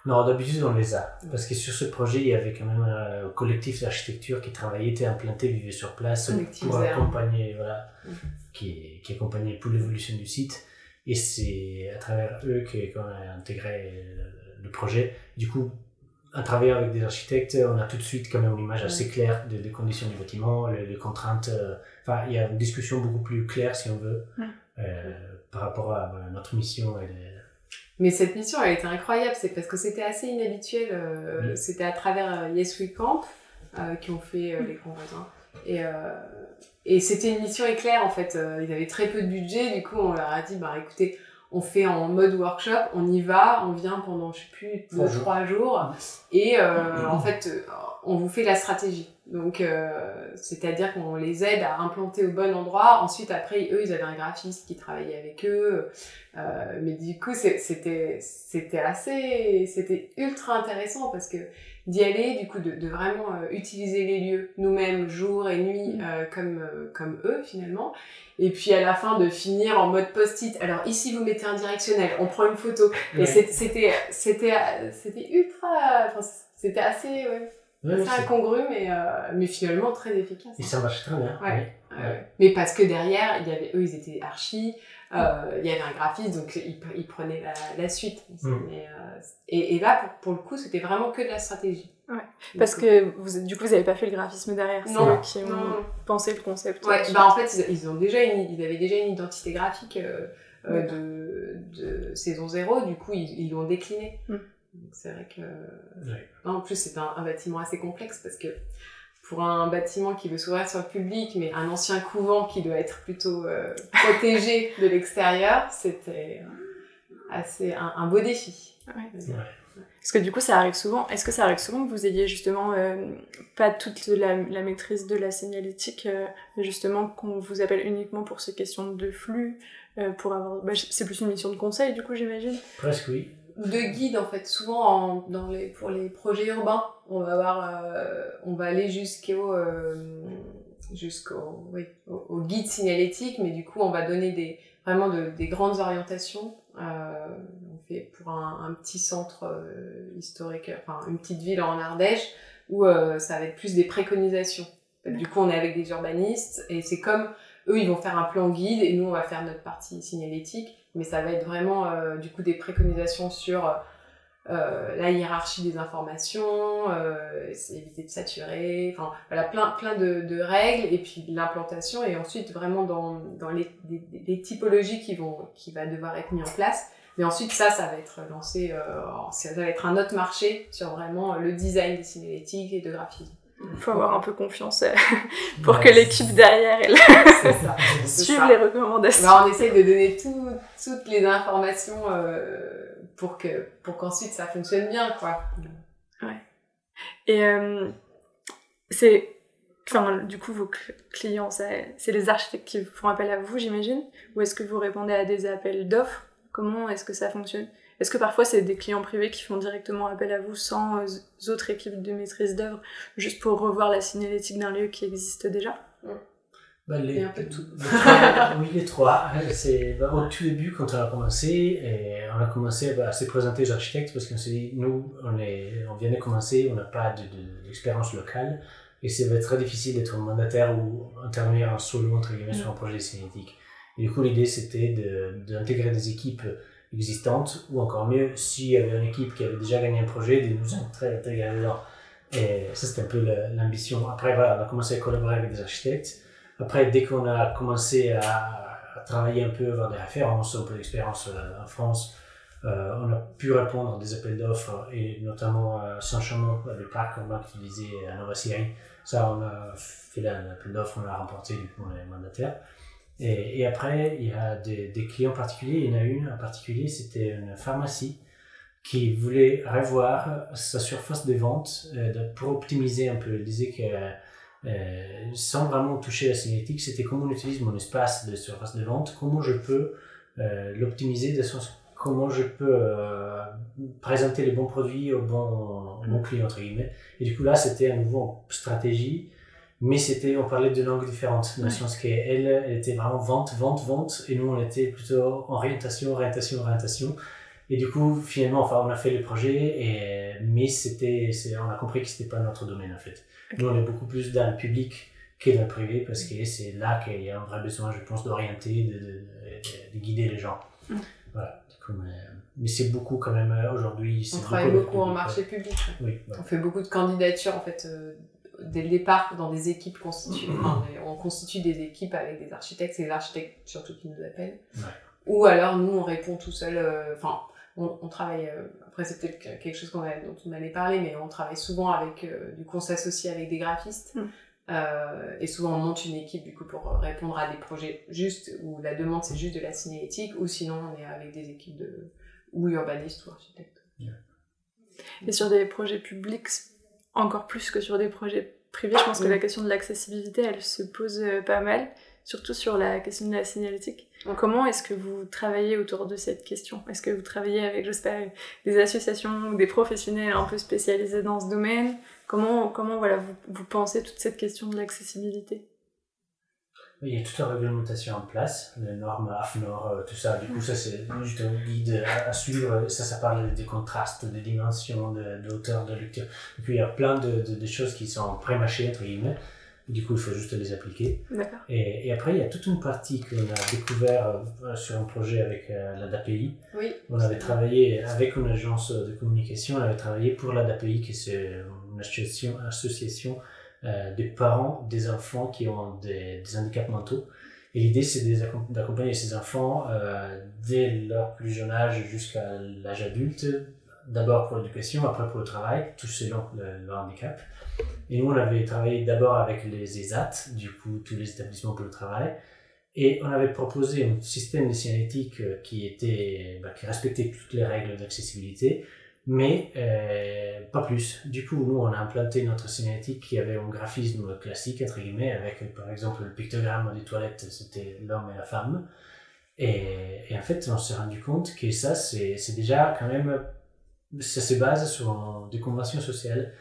Non, d'habitude, on les a. Parce que sur ce projet, il y avait quand même un collectif d'architecture qui travaillait, était implanté, vivait sur place collectif pour accompagner, voilà, mm-hmm. qui, qui accompagnait pour l'évolution du site. Et c'est à travers eux qu'on a intégré le projet. Du coup, à travers avec des architectes, on a tout de suite quand même une image assez claire des de conditions du bâtiment, les, les contraintes. Euh, enfin, il y a une discussion beaucoup plus claire, si on veut, mm-hmm. euh, par rapport à voilà, notre mission et les, mais cette mission, elle était incroyable, c'est parce que c'était assez inhabituel. Euh, oui. C'était à travers Yes We Camp euh, qui ont fait euh, les grands voisins. Et, euh, et c'était une mission éclair en fait. Euh, ils avaient très peu de budget, du coup on leur a dit bah écoutez, on fait en mode workshop, on y va, on vient pendant je sais plus deux trois jours et euh, en fait on vous fait la stratégie. Donc euh, c'est-à-dire qu'on les aide à implanter au bon endroit. Ensuite après eux ils avaient un graphiste qui travaillait avec eux, euh, mais du coup c'est, c'était c'était assez c'était ultra intéressant parce que d'y aller du coup de, de vraiment euh, utiliser les lieux nous-mêmes jour et nuit euh, comme euh, comme eux finalement. Et puis à la fin de finir en mode post-it. Alors ici vous mettez un directionnel, on prend une photo. Et ouais. c'était c'était c'était c'était ultra, enfin c'était assez ouais. Ouais, c'est incongru, mais, euh, mais finalement très efficace. Et ça marche très bien. Ouais. Oui. Euh, mais parce que derrière, il y avait, eux, ils étaient archi, euh, il y avait un graphiste, donc ils, ils prenaient la, la suite. Mm. Mais, euh, et, et là, pour, pour le coup, c'était vraiment que de la stratégie. Ouais. Parce que vous, du coup, vous n'avez pas fait le graphisme derrière, c'est non, eux qui non, ont non. pensé le concept. Ouais, bah en fait, ils, ils, ont déjà une, ils avaient déjà une identité graphique euh, euh, de, de Saison zéro, du coup, ils, ils l'ont décliné. Mm. Donc c'est vrai que... Ouais. En plus, c'est un, un bâtiment assez complexe parce que pour un bâtiment qui veut s'ouvrir sur le public, mais un ancien couvent qui doit être plutôt euh, protégé de l'extérieur, c'était assez un, un beau défi. Ouais. Ouais. Parce que du coup, ça arrive souvent. Est-ce que ça arrive souvent que vous ayez justement euh, pas toute la, la maîtrise de la signalétique, euh, mais justement qu'on vous appelle uniquement pour ces questions de flux, euh, pour avoir... Bah, c'est plus une mission de conseil, du coup, j'imagine. Presque, oui. De guide en fait, souvent en, dans les, pour les projets urbains, on va, avoir, euh, on va aller jusqu'au, euh, jusqu'au oui, au, au guide signalétique, mais du coup on va donner des, vraiment de, des grandes orientations. Euh, on fait pour un, un petit centre euh, historique, enfin une petite ville en Ardèche, où euh, ça va être plus des préconisations. Du coup on est avec des urbanistes, et c'est comme eux ils vont faire un plan guide, et nous on va faire notre partie signalétique. Mais ça va être vraiment euh, du coup des préconisations sur euh, la hiérarchie des informations, euh, éviter de saturer, enfin voilà, plein, plein de, de règles, et puis l'implantation, et ensuite vraiment dans, dans les, des, des typologies qui vont qui va devoir être mis en place. Mais ensuite ça, ça va être lancé, euh, ça va être un autre marché sur vraiment le design des signalétiques et de graphisme. Il faut avoir un peu confiance euh, pour ouais, que l'équipe derrière elle suive les recommandations. Alors on essaye de donner tout, toutes les informations euh, pour, que, pour qu'ensuite ça fonctionne bien, quoi. Ouais. Et euh, c'est... Enfin, du coup, vos clients, ça, c'est les architectes qui font appel à vous, j'imagine? Ou est-ce que vous répondez à des appels d'offres? Comment est-ce que ça fonctionne? Est-ce que parfois c'est des clients privés qui font directement appel à vous sans euh, autres équipes de maîtrise d'œuvre, juste pour revoir la signalétique d'un lieu qui existe déjà? Bah, les, et un peu de tout. Les trois, oui, les trois. C'est, bah, au tout début, quand on a commencé, et on a commencé bah, à se présenter aux architectes parce qu'on s'est dit, nous, on, est, on vient de commencer, on n'a pas de, de, d'expérience locale et ça va être très difficile d'être mandataire ou intervenir en solo, entre guillemets, mmh. sur un projet signalétique. Et du coup, l'idée, c'était de, d'intégrer des équipes existantes, ou encore mieux, s'il y avait une équipe qui avait déjà gagné un projet, de nous intégrer dedans. Et ça, c'était un peu l'ambition. Après, voilà, on a commencé à collaborer avec des architectes. Après, dès qu'on a commencé à, à travailler un peu, avoir des références, un peu d'expérience euh, en France, euh, on a pu répondre à des appels d'offres, et notamment à Saint-Chamond, le parc qu'on a utilisé à Nova Syrie. Ça, on a fait un appel d'offres, on l'a remporté, du coup, on est mandataire. Et, et après, il y a des, des clients particuliers. Il y en a une en particulier, c'était une pharmacie qui voulait revoir sa surface de vente euh, de, pour optimiser un peu. Elle disait que euh, sans vraiment toucher la signalétique, c'était comment on utilise mon espace de surface de vente, comment je peux euh, l'optimiser, de sens, comment je peux euh, présenter les bons produits aux bons, aux bons clients, entre guillemets. Et du coup, là, c'était à nouveau une stratégie. Mais c'était, on parlait de langues différentes, dans le sens qu'elle, elle était vraiment vente, vente, vente, et nous on était plutôt orientation, orientation, orientation. Et du coup, finalement, enfin, on a fait le projet, et, mais c'était, c'est, on a compris que c'était pas notre domaine en fait. Okay. Nous on est beaucoup plus dans le public que dans le privé, parce que c'est là qu'il y a un vrai besoin, je pense, d'orienter, de, de, de, de guider les gens. Mm. Voilà, du coup, mais, mais c'est beaucoup quand même aujourd'hui. C'est on travaille beaucoup, beaucoup en marché public. Oui, voilà. On fait beaucoup de candidatures en fait. Euh... Dès le départ, dans des équipes constituées, enfin, on constitue des équipes avec des architectes, c'est les architectes surtout qui nous appellent. Ouais. Ou alors nous, on répond tout seul, enfin, euh, on, on travaille, euh, après c'est peut-être quelque chose qu'on a, dont on allait parler, mais on travaille souvent avec, euh, du coup on s'associe avec des graphistes, mm. euh, et souvent on monte une équipe du coup pour répondre à des projets juste, où la demande c'est juste de la signalétique, ou sinon on est avec des équipes de, ou urbanistes ou architectes. Yeah. Et sur des projets publics, encore plus que sur des projets privés, je pense que mmh. la question de l'accessibilité, elle se pose pas mal, surtout sur la question de la signalétique. Mmh. Comment est-ce que vous travaillez autour de cette question? Est-ce que vous travaillez avec, je sais pas, des associations ou des professionnels un peu spécialisés dans ce domaine? Comment, comment voilà, vous, vous pensez toute cette question de l'accessibilité? Il y a toute la réglementation en place, les normes AFNOR, tout ça. Du coup, ça, c'est juste un guide à suivre. Ça, ça parle des contrastes, des dimensions, de, de hauteur, de lecture. Et puis, il y a plein de, de, de choses qui sont pré-mâchées, entre guillemets. Du coup, il faut juste les appliquer. D'accord. Et, et après, il y a toute une partie qu'on a découvert sur un projet avec euh, l'ADAPI. Oui. On avait travaillé avec une agence de communication, on avait travaillé pour l'ADAPI, qui est une association, association euh, des parents des enfants qui ont des, des handicaps mentaux. Et l'idée, c'est d'accompagner ces enfants euh, dès leur plus jeune âge jusqu'à l'âge adulte, d'abord pour l'éducation, après pour le travail, tout selon le, le handicap. Et nous, on avait travaillé d'abord avec les ESAT, du coup, tous les établissements pour le travail. Et on avait proposé un système de signalétique qui, était, bah, qui respectait toutes les règles d'accessibilité, mais euh, pas plus. Du coup, nous, on a implanté notre signalétique qui avait un graphisme classique, entre guillemets, avec par exemple le pictogramme des toilettes, c'était l'homme et la femme. Et, et en fait, on s'est rendu compte que ça, c'est, c'est déjà quand même... Ça se base sur des conventions sociales.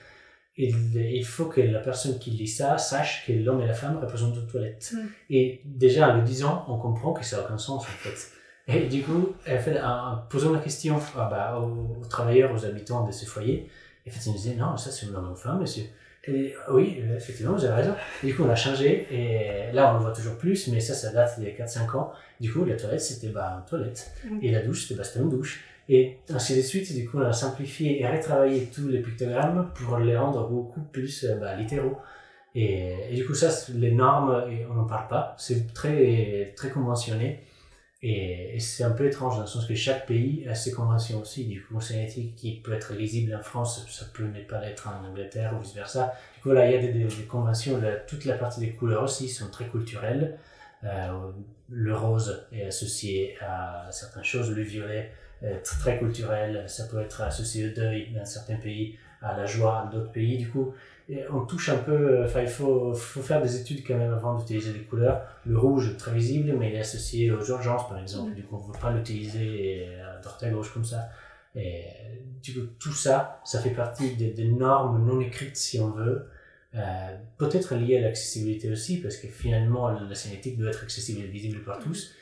Et il faut que la personne qui lit ça sache que l'homme et la femme représentent une toilette. Mmh. Et déjà, en le disant, on comprend que ça n'a aucun sens, en fait. Et du coup, en, fait, en posant la question ah bah, aux, aux travailleurs, aux habitants de ces foyers, en fait, ils nous disaient « Non, ça, c'est un homme et une femme, monsieur. » Et oui, effectivement, vous avez raison. Et du coup, on a changé. Et là, on le voit toujours plus, mais ça, ça date d'il y a quatre à cinq ans. Du coup, la toilette, c'était bah, une toilette. Mmh. Et la douche, c'était, bah, c'était une douche. Et ainsi de suite, du coup, on a simplifié et retravaillé tous les pictogrammes pour les rendre beaucoup plus bah, littéraux. Et, et du coup, ça, les normes, on n'en parle pas. C'est très, très conventionné. Et, et c'est un peu étrange dans le sens que chaque pays a ses conventions aussi. Du coup, c'est une éthique qui peut être lisible en France, ça peut ne pas l'être en Angleterre ou vice-versa. Du coup, là, il y a des, des, des conventions, là, toute la partie des couleurs aussi sont très culturelles. Euh, le rose est associé à certaines choses, le violet. Très culturel, ça peut être associé au deuil dans certains pays, à la joie dans d'autres pays. Du coup, on touche un peu, enfin, il faut, faut faire des études quand même avant d'utiliser les couleurs. Le rouge, très visible, mais il est associé aux urgences, par exemple. Mmh. Du coup, on ne peut pas l'utiliser d'orteil gauche comme ça. Et du coup, tout ça, ça fait partie des, des normes non écrites, si on veut. Euh, peut-être liées à l'accessibilité aussi, parce que finalement, la signalétique doit être accessible et visible par tous.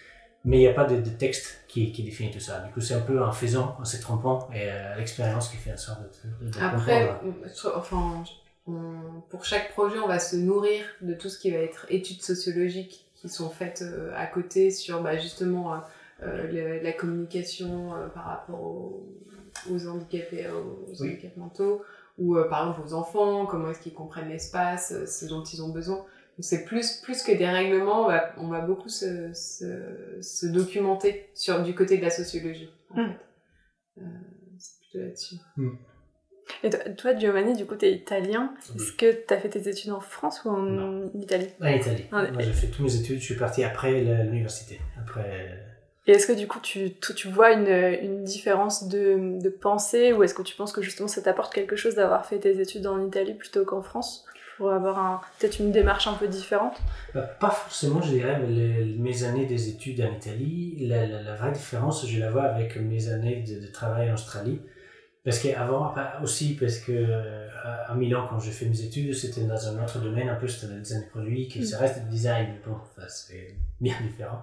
Mais il n'y a pas de, de texte qui, qui définit tout ça. Du coup, c'est un peu en faisant, en se trompant, et euh, l'expérience qui fait en sorte de, de, de Après, comprendre. Enfin, on, pour chaque projet, on va se nourrir de tout ce qui va être études sociologiques qui sont faites euh, à côté sur bah, justement euh, le, la communication euh, par rapport aux, aux handicapés, aux, aux oui. handicaps mentaux, ou euh, par exemple aux enfants, comment est-ce qu'ils comprennent l'espace, euh, ce dont ils ont besoin. C'est plus, plus que des règlements, on va, on va beaucoup se, se, se documenter sur, du côté de la sociologie. En mmh. fait. Euh, c'est plutôt là-dessus. Mmh. Et toi, toi, Giovanni, du coup, tu es italien. Mmh. Est-ce que tu as fait tes études en France ou en non. Italie ? En Italie. Ah, moi, j'ai fait toutes mes études, je suis parti après l'université. Après... Et est-ce que du coup, tu, tu, tu vois une, une différence de, de pensée ou est-ce que tu penses que justement ça t'apporte quelque chose d'avoir fait tes études en Italie plutôt qu'en France ? Pour avoir un, peut-être une démarche un peu différente ? Bah, pas forcément, je dirais, mais les, mes années des études en Italie, la, la, la vraie différence, je la vois avec mes années de, de travail en Australie. Parce qu'avant, aussi, parce qu'à Milan, quand j'ai fait mes études, c'était dans un autre domaine, un peu c'était le design de produit, qui mmh. ça reste du design, mais bon, enfin, c'est bien différent.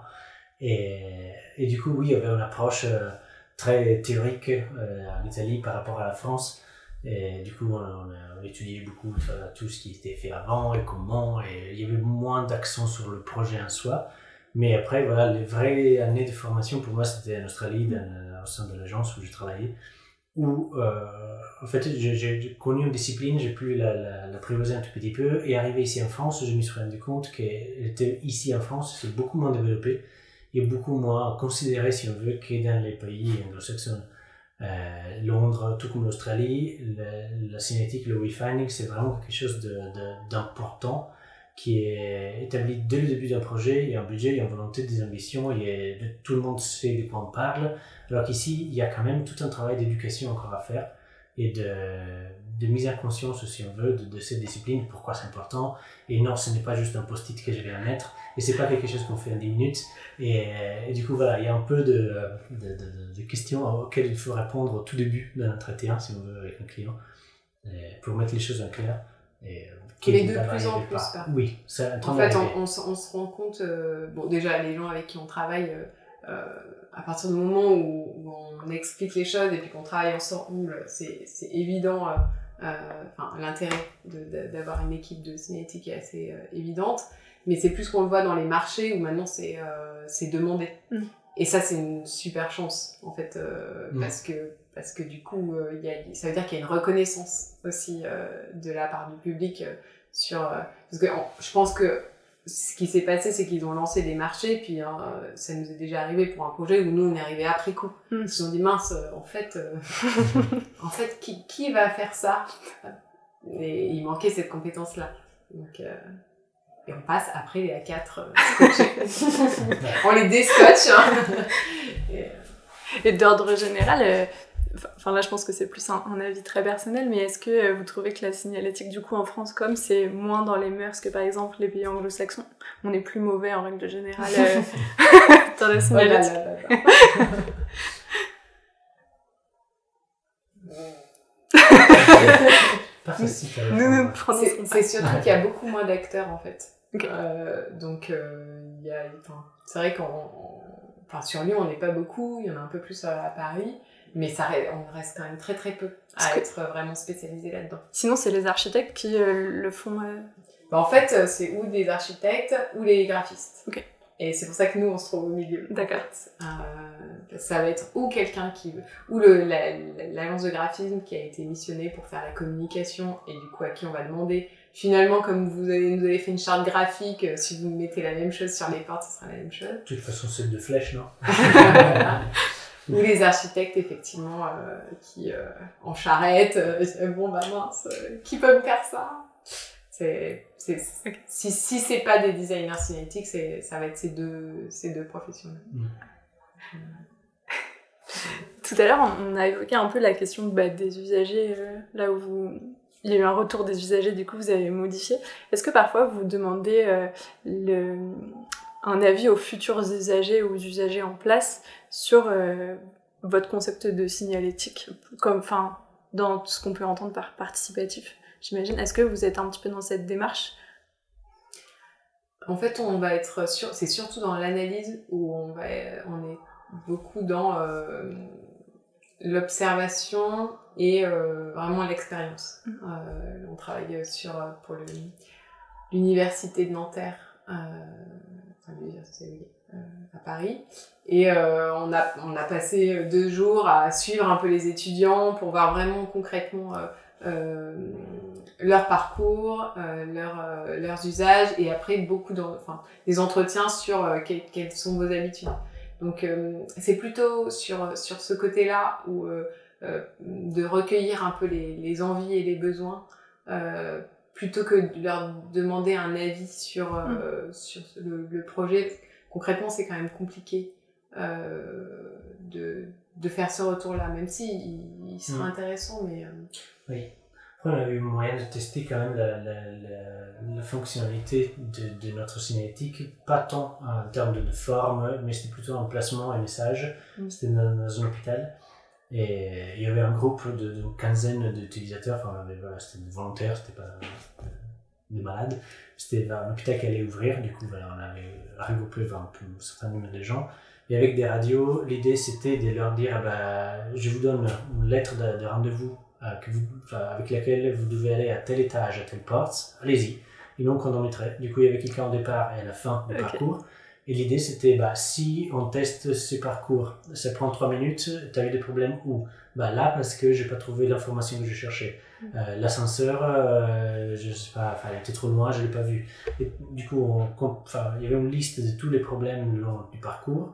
Et, et du coup, oui, il y avait une approche euh, très théorique euh, en Italie par rapport à la France. Et du coup, on a, on a étudié beaucoup enfin, tout ce qui était fait avant et comment, et il y avait moins d'accent sur le projet en soi. Mais après, voilà, les vraies années de formation, pour moi, c'était en Australie, dans, au sein de l'agence où j'ai travaillé, où, euh, en fait, j'ai, j'ai connu une discipline, j'ai pu la, la, la prioriser un tout petit peu, et arrivé ici en France, je me suis rendu compte qu'ici en France, c'est beaucoup moins développé, et beaucoup moins considéré, si on veut, que dans les pays anglo-saxons. Euh, Londres, tout comme l'Australie, le, la signalétique, le wayfinding, c'est vraiment quelque chose de, de, d'important qui est établi dès le début d'un projet. Il y a un budget, il y a une volonté, des ambitions, il y a, tout le monde sait de quoi on parle. Alors qu'ici, il y a quand même tout un travail d'éducation encore à faire et de, de mise en conscience, si on veut, de, de cette discipline, pourquoi c'est important. Et non, ce n'est pas juste un post-it que je vais mettre, et ce n'est pas quelque chose qu'on fait en dix minutes. Et, et du coup, voilà, il y a un peu de, de, de, de questions auxquelles il faut répondre au tout début d'un entretien, si on veut, avec un client, pour mettre les choses en clair. Et, euh, qui mais de plus en plus. Pas. Oui, ça en fait, on, on, on se rend compte, euh, bon, déjà, les gens avec qui on travaille, euh, à partir du moment où, où on explique les choses et puis qu'on travaille ensemble, c'est, c'est évident, euh, euh, enfin, l'intérêt de, de, d'avoir une équipe de cinétique est assez euh, évidente, mais c'est plus qu'on le voit dans les marchés où maintenant c'est, euh, c'est demandé. Mmh. Et ça, c'est une super chance, en fait, euh, mmh. parce que, parce que du coup, euh, y a, ça veut dire qu'il y a une reconnaissance aussi euh, de la part du public euh, sur... Euh, parce que on, je pense que ce qui s'est passé, c'est qu'ils ont lancé des marchés, puis hein, ça nous est déjà arrivé pour un projet où nous, on est arrivé après coup. Mmh. Ils se sont dit, mince, en fait, euh, en fait qui, qui va faire ça? Et il manquait cette compétence-là. Donc... Euh, et on passe après les A quatre euh, scotchés. On les déscotche. Hein. Et, euh... et d'ordre général, euh, enfin là je pense que c'est plus un, un avis très personnel, mais est-ce que euh, vous trouvez que la signalétique du coup en France, comme c'est moins dans les mœurs que par exemple les pays anglo-saxons, on est plus mauvais en règle générale euh, dans la signalétique? Oh là là là là. Participe à la c'est, c'est surtout qu'il y a beaucoup moins d'acteurs en fait. Okay. Euh, donc, euh, y a, enfin, c'est vrai qu'on, on, enfin, sur Lyon, on n'est pas beaucoup, il y en a un peu plus à, à Paris, mais ça, on reste quand même très très peu à que... être vraiment spécialisé là-dedans. Sinon, c'est les architectes qui euh, le font. Euh... Bah, en fait, c'est ou des architectes ou les graphistes. Okay. Et c'est pour ça que nous, on se trouve au milieu. D'accord. Euh, ça va être ou quelqu'un qui... ou le, la, l'agence de graphisme qui a été missionnée pour faire la communication et du coup à qui on va demander. Finalement, comme vous avez, nous avez fait une charte graphique, si vous mettez la même chose sur les portes, ce sera la même chose. De toute façon, celle de flèche, non? Voilà. Ou les architectes, effectivement, euh, qui, euh, en charrette, euh, bon bah mince, euh, qui peut me faire ça? C'est, c'est, okay. Si, si c'est pas des designers cinétiques, c'est, ça va être ces deux, ces deux professionnels. Mmh. Tout à l'heure, on a évoqué un peu la question bah, des usagers, euh, là où vous... il y a eu un retour des usagers, du coup vous avez modifié. Est-ce que parfois vous demandez euh, le... un avis aux futurs usagers ou aux usagers en place sur euh, votre concept de signalétique, comme, enfin, dans ce qu'on peut entendre par participatif? J'imagine, est-ce que vous êtes un petit peu dans cette démarche? En fait, on va être sur, c'est surtout dans l'analyse où on va, on est beaucoup dans euh, l'observation et euh, vraiment l'expérience. Mmh. Euh, on travaille sur pour le, l'université de Nanterre, euh, enfin, l'université euh, à Paris, et euh, on a on a passé deux jours à suivre un peu les étudiants pour voir vraiment concrètement. Euh, Euh, leur parcours, euh, leur, euh, leurs usages, et après beaucoup d'en, enfin, des entretiens sur euh, que, quelles sont vos habitudes. Donc euh, c'est plutôt sur, sur ce côté-là où, euh, euh, de recueillir un peu les, les envies et les besoins euh, plutôt que de leur demander un avis sur, euh, mmh. sur le, le projet. Concrètement, c'est quand même compliqué euh, de, de faire ce retour-là, même si il, il sera mmh. intéressant, mais... Euh, oui. Après, on a eu moyen de tester quand même la, la, la, la fonctionnalité de, de notre cinétique, pas tant en termes de, de forme, mais c'était plutôt un placement et message. Mm. C'était dans, dans un hôpital. Et il y avait un groupe de, de quinzaine d'utilisateurs, enfin, voilà, c'était des volontaires, c'était pas des malades. C'était un hôpital qui allait ouvrir, du coup, voilà, on avait regroupé enfin, un certain nombre de gens. Et avec des radios, l'idée c'était de leur dire bah, je vous donne une lettre de, de rendez-vous. Que vous, avec laquelle vous devez aller à tel étage, à telle porte, allez-y. Et donc on en mettrait. Du coup, il y avait quelqu'un au départ et à la fin du okay. parcours. Et l'idée, c'était, bah, si on teste ce parcours, ça prend trois minutes, t'as eu des problèmes où? Bah là, parce que j'ai pas trouvé l'information que je cherchais. Euh, l'ascenseur, euh, je sais pas, enfin, il était trop loin, je l'ai pas vu. Et du coup, il y avait une liste de tous les problèmes le long du parcours.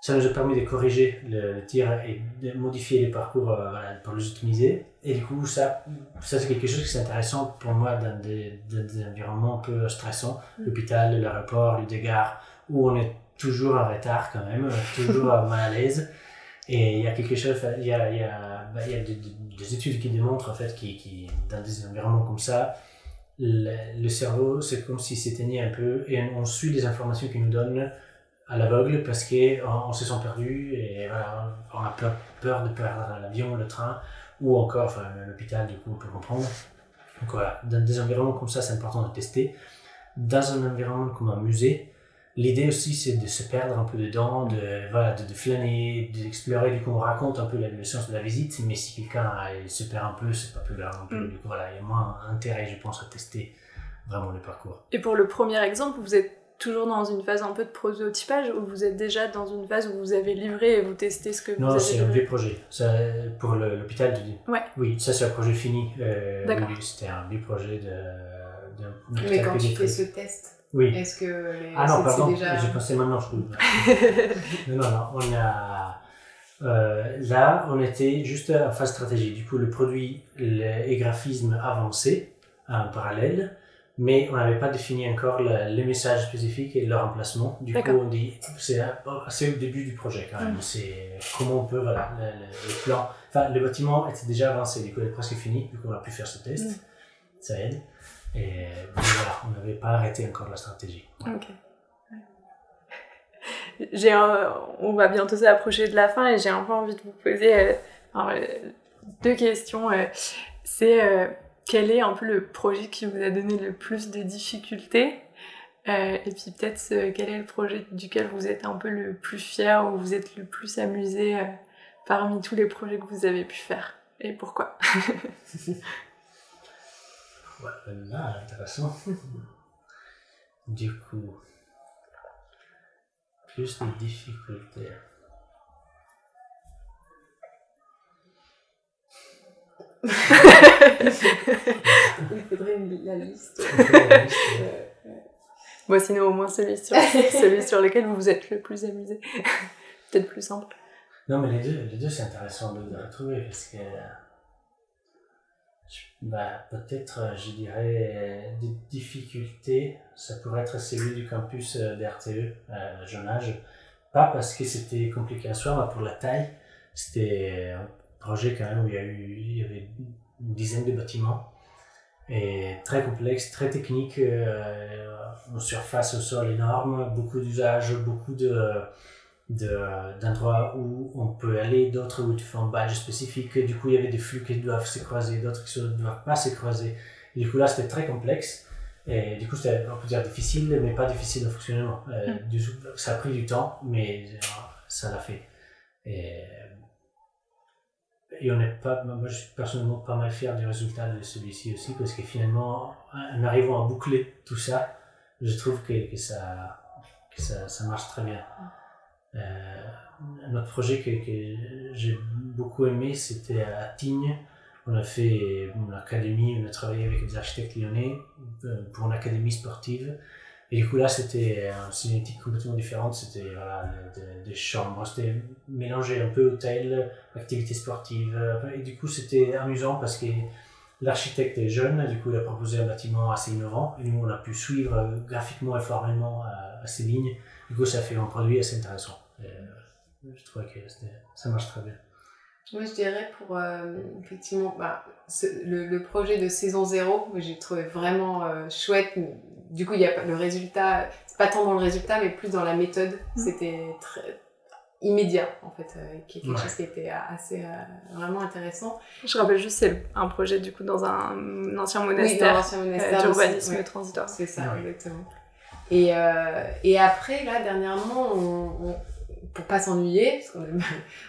Ça nous a permis de corriger le, le tir et de modifier les parcours euh, voilà, pour les optimiser. Et du coup, ça, ça c'est quelque chose qui est intéressant pour moi dans des, dans des environnements un peu stressants. L'hôpital, l'aéroport, les gares, où on est toujours en retard quand même, toujours mal à l'aise. Et il y a quelque chose, il y a, il y a, bah, il y a des, des études qui démontrent en fait, qui, qui, dans des environnements comme ça, le, le cerveau, c'est comme s'il s'éteignait un peu et on suit les informations qu'il nous donne à l'aveugle parce qu'on se sent perdu et voilà, on a peur, peur de perdre l'avion, le train ou encore enfin, l'hôpital du coup on peut comprendre. Donc voilà, dans des environnements comme ça, c'est important de tester. Dans un environnement comme un musée, l'idée aussi c'est de se perdre un peu dedans, de, voilà, de, de flâner, d'explorer. Du coup, on raconte un peu le, le sens de la visite, mais si quelqu'un il se perd un peu, c'est pas plus grave. Un peu. Mm. Du coup, voilà, il y a moins intérêt, je pense, à tester vraiment le parcours. Et pour le premier exemple, vous êtes toujours dans une phase un peu de prototypage ou vous êtes déjà dans une phase où vous avez livré et vous testez ce que non, vous avez livré? Non, c'est un vieux projet. Ça, pour le, l'hôpital, tu dis ouais. Oui, ça c'est un projet fini. Euh, D'accord. Oui, c'était un vieux projet de... de, de Mais quand tu fais ce test, oui. Est-ce que... Les, ah non, pardon, déjà... j'ai pensé maintenant, je trouve. non, non, non, on a... Euh, là, on était juste en phase stratégie. Du coup, le produit et graphisme avancé en parallèle. Mais on n'avait pas défini encore le, les messages spécifiques et leur emplacement. Du D'accord. coup, on dit, c'est assez au début du projet quand même. Mmh. C'est comment on peut, voilà, le, le plan. Enfin, le bâtiment était déjà avancé, du coup, il est presque fini, du coup, on a pu faire ce test. Mmh. Ça aide. Et voilà, on n'avait pas arrêté encore la stratégie. Voilà. Ok. J'ai un, on va bientôt s'approcher de la fin et j'ai un peu envie de vous poser euh, alors, euh, deux questions. Euh, c'est. Euh, Quel est un peu le projet qui vous a donné le plus de difficultés euh, et puis peut-être euh, quel est le projet duquel vous êtes un peu le plus fier ou vous êtes le plus amusé euh, parmi tous les projets que vous avez pu faire et pourquoi? Voilà, intéressant. Du coup, plus de difficultés. Il faudrait une, la liste. euh, bon, sinon, au moins celui sur, celui sur lequel vous vous êtes le plus amusé. Peut-être plus simple. Non, mais les deux, les deux c'est intéressant de, de retrouver parce que. Bah, peut-être, je dirais, des difficultés, ça pourrait être celui du campus d'R T E, à Jonage. Pas parce que c'était compliqué à soi, mais pour la taille, c'était. Projet quand même où il y, a eu, il y avait une dizaine de bâtiments et très complexe, très technique, euh, une surface au sol énorme, beaucoup d'usages, beaucoup de, de, d'endroits où on peut aller, d'autres où tu fais un badge spécifique, du coup il y avait des flux qui doivent se croiser, d'autres qui ne doivent pas se croiser, et du coup là c'était très complexe et du coup c'était on peut dire difficile mais pas difficile de fonctionnement, euh, mm. du, ça a pris du temps mais euh, ça l'a fait. Et, Et on est pas, moi je suis personnellement pas mal fier du résultat de celui-ci aussi, parce que finalement, en arrivant à boucler tout ça, je trouve que, que, ça, que ça, ça marche très bien. Euh, notre projet que, que j'ai beaucoup aimé, c'était à Tignes. On a fait une académie, on a travaillé avec des architectes lyonnais pour une académie sportive. Et du coup là, c'était une cinétique complètement différente, c'était voilà, des, des chambres, c'était mélangé un peu hôtel, activités sportives. Et du coup, c'était amusant parce que l'architecte est jeune, du coup il a proposé un bâtiment assez innovant. Et nous, on a pu suivre graphiquement et formellement ces lignes. Du coup, ça fait un produit assez intéressant. Et je trouvais que ça marche très bien. Moi, je dirais pour euh, effectivement bah, le, le projet de Saison zéro, j'ai trouvé vraiment euh, chouette. Du coup, il y a le résultat, c'est pas tant dans le résultat, mais plus dans la méthode. Mmh. C'était très immédiat, en fait, euh, quelque ouais. chose qui était assez euh, vraiment intéressant. Je rappelle juste, c'est un projet du coup dans un, un ancien monastère, oui, ancien monastère euh, d'urbanisme ouais. transitoire. C'est ça, ouais. exactement. Et euh, et après, là, dernièrement, on, on pour pas s'ennuyer, parce qu'on aime,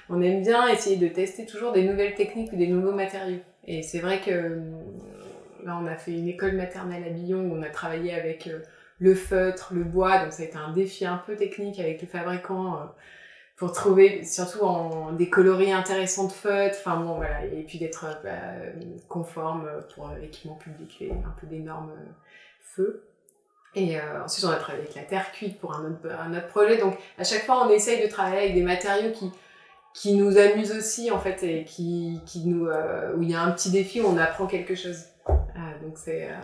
on aime bien essayer de tester toujours des nouvelles techniques ou des nouveaux matériaux. Et c'est vrai que là, on a fait une école maternelle à Billon où on a travaillé avec le feutre, le bois, donc ça a été un défi un peu technique avec le fabricant pour trouver surtout en, des coloris intéressants de feutre, enfin bon voilà, et puis d'être bah, conforme pour l'équipement public et un peu des normes feu. Et euh, ensuite, on a travaillé avec la terre cuite pour un autre, un autre projet. Donc, à chaque fois, on essaye de travailler avec des matériaux qui, qui nous amusent aussi, en fait, et qui, qui nous, euh, où il y a un petit défi, où on apprend quelque chose. Ah, donc, c'est... Euh...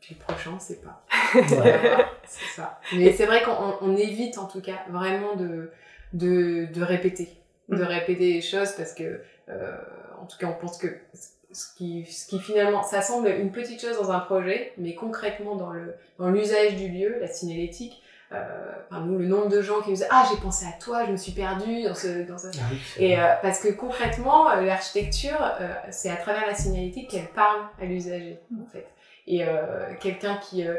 Puis le prochain, on ne sait pas. Ouais. C'est ça. Mais c'est vrai qu'on on évite, en tout cas, vraiment de, de, de répéter. De répéter les choses parce que, euh, en tout cas, on pense que... Ce qui, ce qui finalement, ça semble une petite chose dans un projet, mais concrètement dans, le, dans l'usage du lieu, la signalétique, Euh, enfin, nous, le nombre de gens qui nous disaient « Ah, j'ai pensé à toi, je me suis perdue dans ce... » dans ce... Ah oui, et euh, parce que concrètement, euh, l'architecture, euh, c'est à travers la signalité qu'elle parle à l'usager, en fait. Et euh, quelqu'un qui, euh,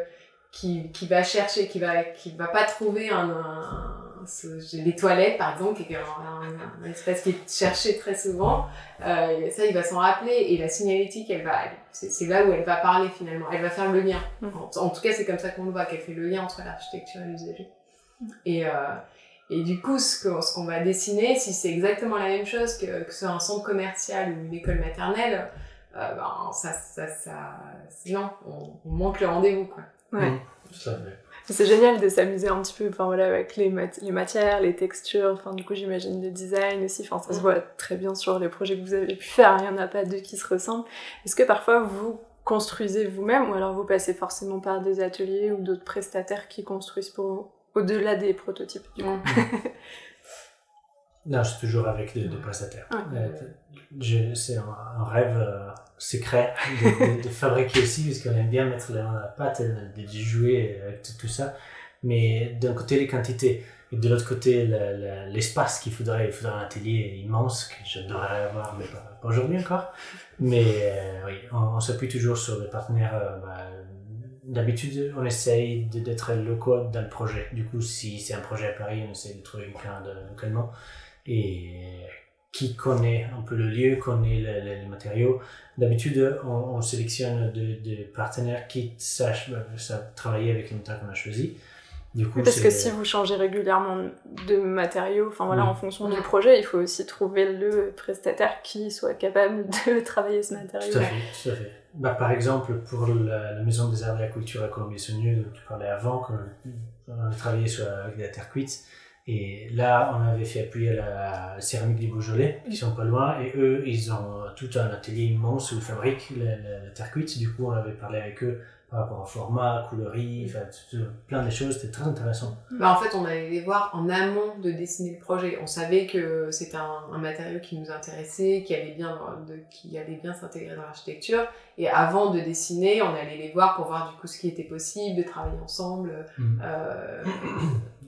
qui, qui va chercher, qui va, qui va pas trouver un... un, un ce, des toilettes, par exemple, qui est un, un, un espace qui est cherché très souvent, euh, ça, il va s'en rappeler. Et la signalétique, elle va... Elle, c'est, c'est là où elle va parler, finalement. Elle va faire le lien. En, en tout cas, c'est comme ça qu'on le voit, qu'elle fait le lien entre l'architecture et l'usager. Et, euh, et du coup, ce, que, ce qu'on va dessiner, si c'est exactement la même chose que, que ce soit un centre commercial ou une école maternelle, euh, ben, ça, ça, ça, non, on, on manque le rendez-vous, quoi. Ouais. Mmh. Ça, mais... C'est génial de s'amuser un petit peu, enfin, voilà, avec les, mat- les matières, les textures, enfin, du coup, j'imagine le design aussi, enfin, ça mmh. se voit très bien sur les projets que vous avez pu faire, il n'y en a pas deux qui se ressemblent. Est-ce que parfois, vous construisez vous-même, ou alors vous passez forcément par des ateliers ou d'autres prestataires qui construisent pour vous ? Au-delà des prototypes, du coup. Non, je suis toujours avec des, des prestataires. Ouais. Euh, je, c'est un, un rêve euh, secret de, de, de fabriquer aussi, parce qu'on aime bien mettre la main à la pâte, de, de jouer avec tout, tout ça. Mais d'un côté, les quantités, et de l'autre côté, la, la, l'espace qu'il faudrait. Il faudrait un atelier immense, que j'adorerais avoir, mais pas, pas aujourd'hui encore. Mais euh, oui, on, on s'appuie toujours sur des partenaires... Euh, bah, d'habitude, on essaye de, d'être locaux dans le projet. Du coup, si c'est un projet à Paris, on essaye de trouver quelqu'un de, localement. Et qui connaît un peu le lieu, connaît le, le, les matériaux. D'habitude, on, on sélectionne des de partenaires qui sachent, sachent travailler avec les matériaux qu'on a choisis. Du coup, parce c'est... que si vous changez régulièrement de matériaux, enfin voilà, mmh. en fonction du projet, il faut aussi trouver le prestataire qui soit capable de travailler ce matériau. Tout à fait, tout à fait. Bah, par exemple, pour la, la Maison des Arts et de la Culture à Colombier-Saugnieu, dont tu parlais avant, quand on a travaillé sur, avec de la terre cuite, et là, on avait fait appui à la céramique du Beaujolais, qui sont pas loin, et eux, ils ont tout un atelier immense où ils fabriquent la, la, la terre cuite. Du coup, on avait parlé avec eux par rapport au format, coloris, enfin, plein de choses, c'était très intéressant. Bah, en fait, on allait les voir en amont de dessiner le projet. On savait que c'était un, un matériau qui nous intéressait, qui allait bien, de, qui allait bien s'intégrer dans l'architecture. Et avant de dessiner, on allait les voir pour voir du coup ce qui était possible, de travailler ensemble. Mmh. Euh,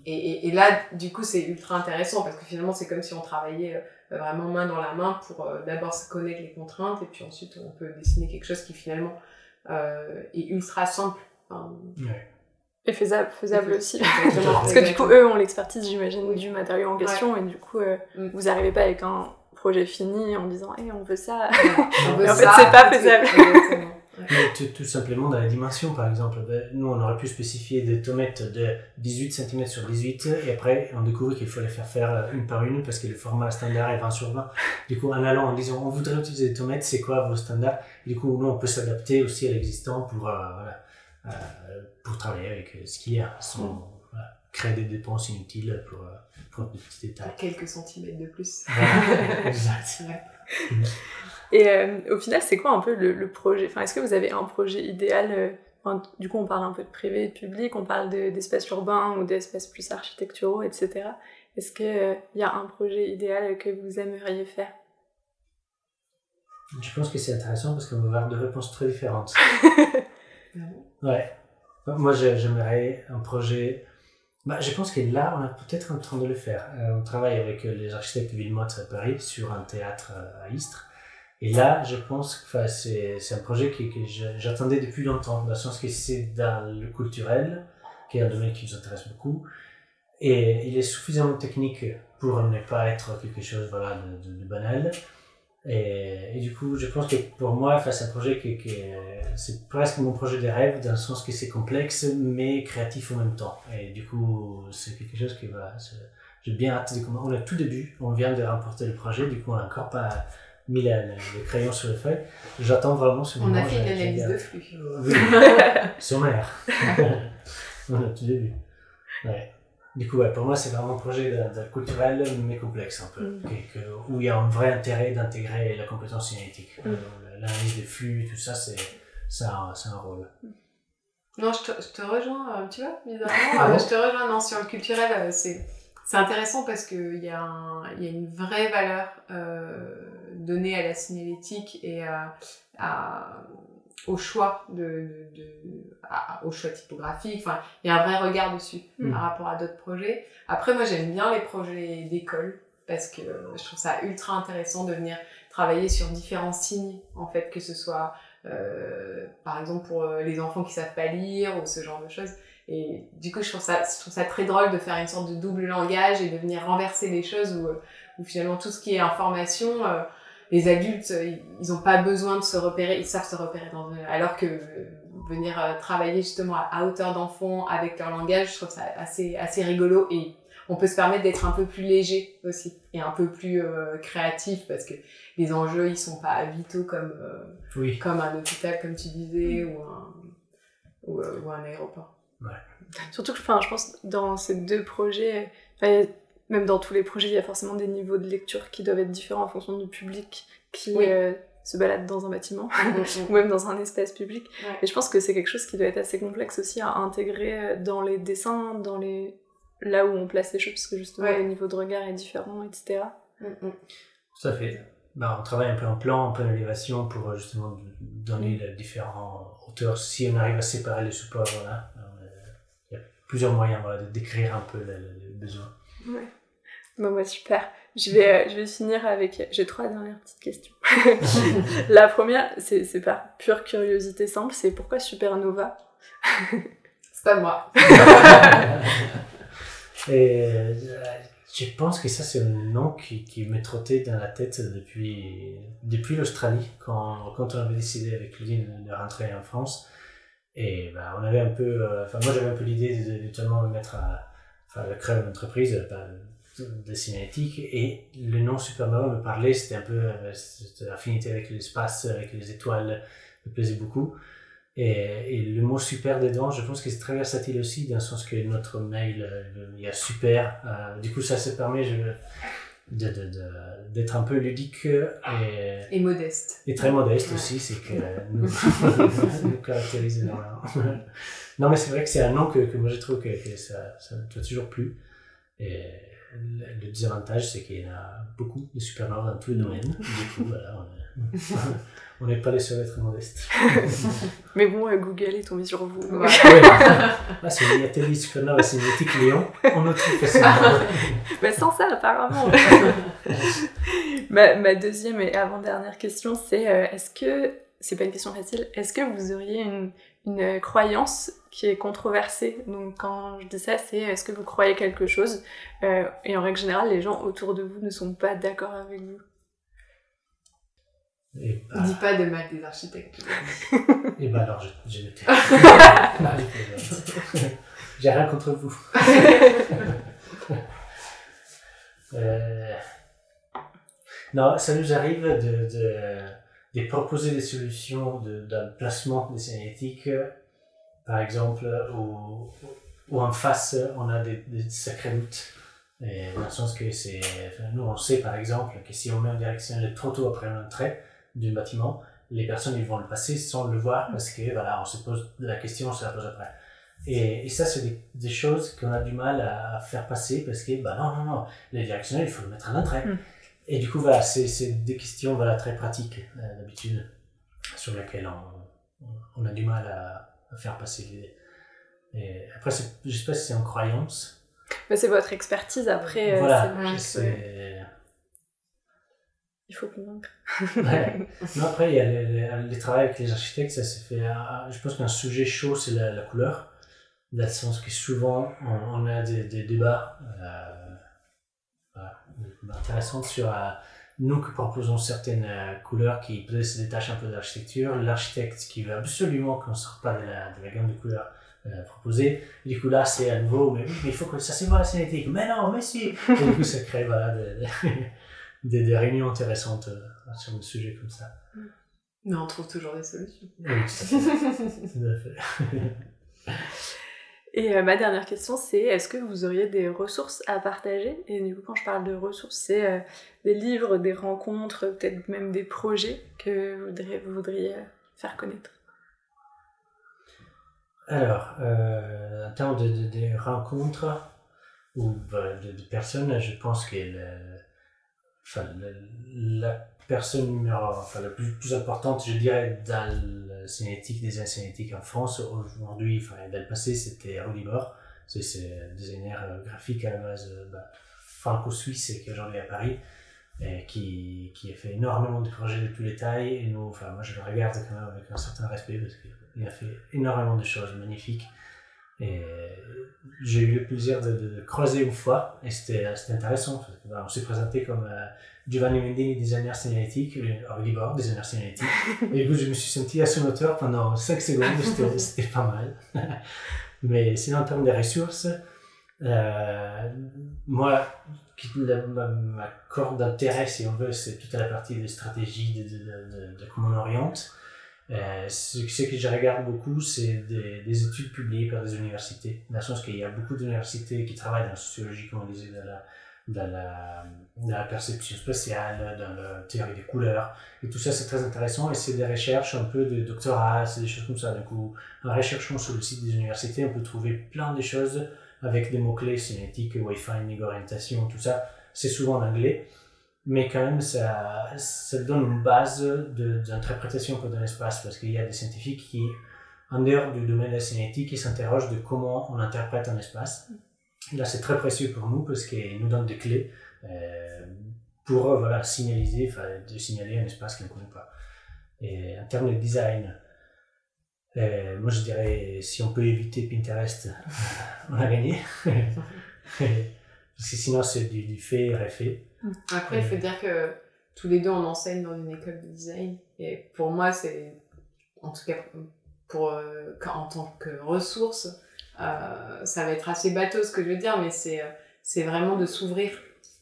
et, et, et là, du coup, c'est ultra intéressant parce que finalement, c'est comme si on travaillait vraiment main dans la main pour euh, d'abord se connaître les contraintes et puis ensuite, on peut dessiner quelque chose qui finalement... Euh, et ultra simple. Enfin, ouais. Et faisable, faisable et aussi. Exactement. Parce que exactement. Du coup, eux ont l'expertise, j'imagine, oui. du matériau en question, ouais. et du coup, euh, mm. vous n'arrivez pas avec un projet fini en disant hey, « on veut ça ouais, ». En ça, fait, c'est pas faisable. Tout, tout simplement dans la dimension, par exemple. Nous, on aurait pu spécifier des tomates de dix-huit centimètres sur dix-huit, et après, on découvre qu'il fallait faire faire une par une, parce que le format standard est vingt sur vingt. Du coup, en allant, en disant « on voudrait utiliser des tomates, c'est quoi vos standards ?» Du coup, nous, on peut s'adapter aussi à l'existant pour, euh, euh, pour travailler avec ce qu'il y a, sans mm. voilà, créer des dépenses inutiles pour, pour des petits détails. Quelques centimètres de plus. Exact. Ouais. Et euh, au final, c'est quoi un peu le, le projet ? Enfin, est-ce que vous avez un projet idéal euh, enfin, du coup, on parle un peu de privé, de public, on parle de, d'espaces urbains ou d'espaces plus architecturaux, et cetera. Est-ce qu'il euh, y a un projet idéal que vous aimeriez faire ? Je pense que c'est intéressant parce qu'on va avoir deux réponses très différentes. Ouais. Moi, j'aimerais un projet... Bah, je pense que là, on est peut-être en train de le faire. Euh, on travaille avec les architectes Villemot à Paris sur un théâtre à Istres. Et là, je pense que c'est, c'est un projet que, que j'attendais depuis longtemps, dans le sens que c'est dans le culturel, qui est un domaine qui nous intéresse beaucoup, et il est suffisamment technique pour ne pas être quelque chose voilà, de, de, de banal. Et, et du coup, je pense que pour moi, c'est un projet que, que c'est presque mon projet de rêve, dans le sens que c'est complexe, mais créatif en même temps. Et du coup, c'est quelque chose que voilà, j'ai bien hâte de commencer. On est tout début, on vient de remporter le projet, du coup, on n'a encore pas... mis le crayon sur le feuille, j'attends vraiment ce moment. On a fait une analyse de flux. Oui. Sommaire. On a tout début. Ouais. Du coup, ouais, pour moi, c'est vraiment un projet de, de culturel, mais complexe un peu, mm. que, que, où il y a un vrai intérêt d'intégrer la compétence cinétique. Mm. L'analyse des flux, tout ça, c'est, c'est, un, c'est un rôle. Non, je te, je te rejoins, tu vois, bizarrement. Ah bon, je te rejoins, non, sur le culturel, c'est, c'est intéressant parce qu'il y, y a une vraie valeur... Euh, donnée à la signalétique et à, à, au choix de, de, de à, au choix typographique. Enfin, il y a un vrai regard dessus mmh. par rapport à d'autres projets. Après, moi, j'aime bien les projets d'école parce que euh, je trouve ça ultra intéressant de venir travailler sur différents signes, en fait, que ce soit euh, par exemple pour euh, les enfants qui savent pas lire ou ce genre de choses. Et du coup, je trouve ça, je trouve ça très drôle de faire une sorte de double langage et de venir renverser les choses où, où finalement tout ce qui est information. Euh, Les adultes, ils n'ont pas besoin de se repérer, ils savent se repérer dans le... Alors que venir travailler justement à hauteur d'enfant avec leur langage, je trouve ça assez, assez rigolo et on peut se permettre d'être un peu plus léger aussi et un peu plus euh, créatif parce que les enjeux, ils ne sont pas vitaux comme, euh, oui. comme un hôpital, comme tu disais, ou un, ou, euh, ou un aéroport. Ouais. Surtout que je pense dans ces deux projets... Euh, Même dans tous les projets, il y a forcément des niveaux de lecture qui doivent être différents en fonction du public qui oui. euh, se balade dans un bâtiment ou même dans un espace public. Ouais. Et je pense que c'est quelque chose qui doit être assez complexe aussi à intégrer dans les dessins, dans les... là où on place les choses, parce que justement ouais. le niveau de regard est différent, et cetera. Mm-hmm. Tout à fait. Bah, on travaille un peu en plan, un peu en élévation pour justement donner les différents hauteurs. Si on arrive à séparer les supports, voilà, il y a plusieurs moyens voilà, de décrire un peu le, le besoin. Ouais. Bon, bah, super. Je vais, euh, je vais finir avec... J'ai trois dernières petites questions. La première, c'est, c'est par pure curiosité simple, c'est pourquoi Supernova ? C'est pas moi. Et, euh, je pense que ça, c'est un nom qui, qui me trottait dans la tête depuis, depuis l'Australie, quand, quand on avait décidé avec Claudine de rentrer en France. Et bah, on avait un peu... Enfin, euh, moi, j'avais un peu l'idée de, de, de tellement me mettre à... Enfin, la création d'entreprise, ben, de cinétique, et le nom Supernova me parlait, c'était un peu euh, cette affinité avec l'espace, avec les étoiles, me plaisait beaucoup. Et, et le mot super dedans, je pense que c'est très versatile aussi, dans le sens que notre mail, euh, il y a super, euh, du coup ça se permet je, de, de, de, d'être un peu ludique et, et modeste. Et très modeste ouais. aussi, c'est que nous, nous caractérise énormément. Non, mais c'est vrai que c'est un nom que, que moi je trouve que, que ça, ça m'a toujours plu. Et le désavantage, c'est qu'il y en a beaucoup de supernovas dans tous les domaines. Du coup, voilà, on n'est pas les seuls à être modestes. Mais bon, Google est tombé sur vous. Ouais. Ouais. Ah, c'est une atelier supernova cinétique Lyon. On nous trouve facilement. Bah, sans ça, apparemment. ma, ma deuxième et avant-dernière question, c'est euh, est-ce que, c'est pas une question facile, est-ce que vous auriez une. une croyance qui est controversée. Donc quand je dis ça, c'est est-ce que vous croyez quelque chose euh, et en règle générale, les gens autour de vous ne sont pas d'accord avec vous. Et bah... Dis pas de mal des architectes. Et bah alors, j'ai le terme. J'ai rien contre vous. euh... Non, ça nous arrive de... de... de proposer des solutions de, d'un placement des cinétiques, par exemple, où, où en face, on a des, des sacrés doutes. Et dans le sens que c'est... Enfin, nous, on sait, par exemple, que si on met en direction de trop tôt après l'entrée d'un bâtiment, les personnes ils vont le passer sans le voir parce que, voilà, on se pose la question, on se la pose après. Et, et ça, c'est des, des choses qu'on a du mal à faire passer parce que, bah non, non, non, les directionnels, il faut le mettre à l'entrée. Mm. Et du coup, voilà, c'est, c'est des questions voilà, très pratiques, euh, d'habitude, sur lesquelles on, on a du mal à, à faire passer l'idée. Et après, c'est, je ne sais pas si c'est en croyance. Mais c'est votre expertise, après. Voilà, euh, c'est, c'est... Que... Il faut convaincre. Ouais. Non, après, il y a les, les, les travaux avec les architectes, ça s'est fait... À, je pense qu'un sujet chaud, c'est la, la couleur. Dans le sens que souvent, on, on a des, des débats... Euh, intéressante sur euh, nous qui proposons certaines euh, couleurs qui peut-être se détachent un peu de l'architecture, l'architecte qui veut absolument qu'on ne sorte pas de la, de la gamme de couleurs euh, proposée, et du coup là c'est à nouveau mais il faut que ça se voit la cinétique, mais non, mais si, et du coup ça crée voilà, des, des, des réunions intéressantes euh, sur des sujets comme ça. Mais on trouve toujours des solutions. Oui, tout à fait. Tout à fait. Et euh, ma dernière question, c'est est-ce que vous auriez des ressources à partager ? Et du coup, quand je parle de ressources, c'est euh, des livres, des rencontres, peut-être même des projets que vous voudriez, vous voudriez faire connaître. Alors, euh, en termes de, de, de rencontres ou bah, de, de personnes, je pense que le, enfin, le, la personne numéro, enfin, la plus, plus importante, je dirais, dans le, cinétique, design cinétique en France. Aujourd'hui, enfin, dans le passé, c'était Rolibor, c'est un designer graphique à la base bah, franco-suisse qui aujourd'hui est à Paris, et qui, qui a fait énormément de projets de tous les tailles. Et nous, enfin, moi, je le regarde quand même avec un certain respect parce qu'il a fait énormément de choses magnifiques. Et j'ai eu le plaisir de, de, de croiser une fois et c'était, c'était intéressant. On s'est présenté comme euh, Giovanni Mendini, designer cinétique, Rolibor, designer cinétique. Et du coup, je me suis senti à son hauteur pendant cinq secondes, c'était, c'était pas mal. Mais sinon, en termes de ressources, euh, moi, la, ma, ma corde d'intérêt, si on veut, c'est toute la partie de stratégie, de, de, de, de comment on oriente. Euh, ce, ce que je regarde beaucoup, c'est des, des études publiées par des universités, dans le sens qu'il y a beaucoup d'universités qui travaillent dans la sociologie, comme on disait, dans la, dans la, dans la perception spatiale, dans la théorie des couleurs, et tout ça c'est très intéressant, et c'est des recherches un peu de doctorat, c'est des choses comme ça. Du coup, en recherchant sur le site des universités, on peut trouver plein de choses avec des mots-clés, cinétique, wayfinding, orientation, tout ça, c'est souvent en anglais. Mais quand même, ça, ça donne une base de, d'interprétation dans l'espace, parce qu'il y a des scientifiques qui, en dehors du domaine de la cinétique, qui s'interrogent de comment on interprète un espace. Et là, c'est très précieux pour nous, parce qu'ils nous donnent des clés euh, pour voilà, signaliser, enfin, de signaler un espace qu'on ne connaît pas. Et en termes de design, euh, moi je dirais, si on peut éviter Pinterest, on a gagné. Parce que sinon, c'est du, du fait et refait. Après, il faut dire que tous les deux, on enseigne dans une école de design. Et pour moi, c'est, en tout cas, pour, euh, en tant que ressource, euh, ça va être assez bateau ce que je veux dire, mais c'est, c'est vraiment de s'ouvrir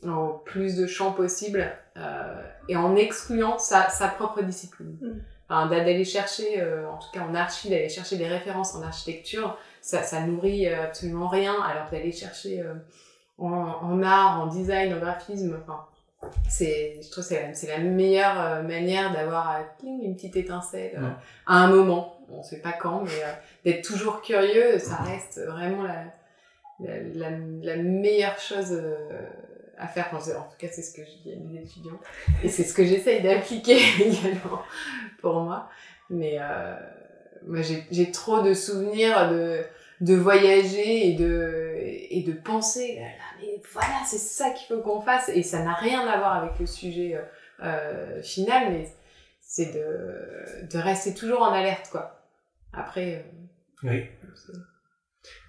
au plus de champs possible euh, et en excluant sa, sa propre discipline. Mmh. Enfin, d'aller chercher, euh, en tout cas en archi, d'aller chercher des références en architecture, ça, ça nourrit absolument rien, alors d'aller chercher... Euh, En, en art, en design, en graphisme, enfin, c'est, je trouve que c'est, c'est la meilleure euh, manière d'avoir euh, une petite étincelle euh, mmh. à un moment, on ne sait pas quand, mais euh, d'être toujours curieux, ça reste vraiment la, la, la, la meilleure chose euh, à faire. Enfin, en tout cas, c'est ce que je dis à mes étudiants et c'est ce que j'essaye d'appliquer également pour moi. Mais euh, moi, j'ai, j'ai trop de souvenirs de... de voyager et de, et de penser, mais voilà, c'est ça qu'il faut qu'on fasse. Et ça n'a rien à voir avec le sujet euh, final, mais c'est de, de rester toujours en alerte, quoi. Après... Euh, oui. C'est...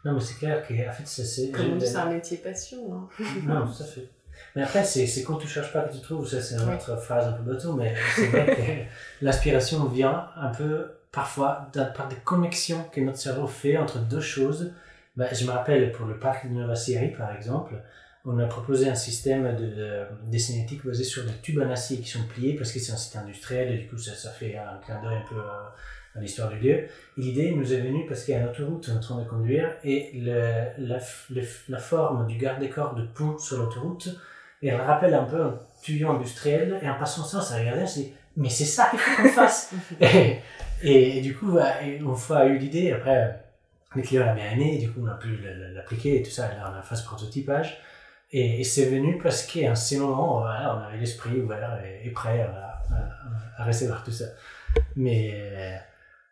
Non, mais c'est clair que, en fait, ça, c'est... Comme on dit, c'est un métier passion, hein. Non, ça fait... Mais après, c'est, c'est quand tu cherches pas que tu trouves, ça, c'est une ouais. autre phrase un peu bateau, mais c'est vrai que l'inspiration vient un peu... Parfois, par des connexions que notre cerveau fait entre deux choses. Ben, je me rappelle, pour le parc de Nova Syrie, par exemple, on a proposé un système de, de, de cinétique basé sur des tubes en acier qui sont pliés parce que c'est un site industriel et du coup, ça, ça fait un clin d'œil un peu à, à l'histoire du lieu. Et l'idée nous est venue parce qu'il y a une autoroute en train de conduire et le, la, le, la forme du garde-corps de pont sur l'autoroute, elle rappelle un peu un tuyau industriel et en passant ça, ça regardait, c'est mais c'est ça qu'il faut qu'on fasse. et, et, et du coup, on a eu l'idée, après, les clients l'avaient aimé, du coup, on a pu l'appliquer et tout ça, là, on a fait ce prototypage. Et, et c'est venu parce qu'à ces moments, voilà, on avait l'esprit ouvert et, et prêt à, à, à recevoir tout ça. Mais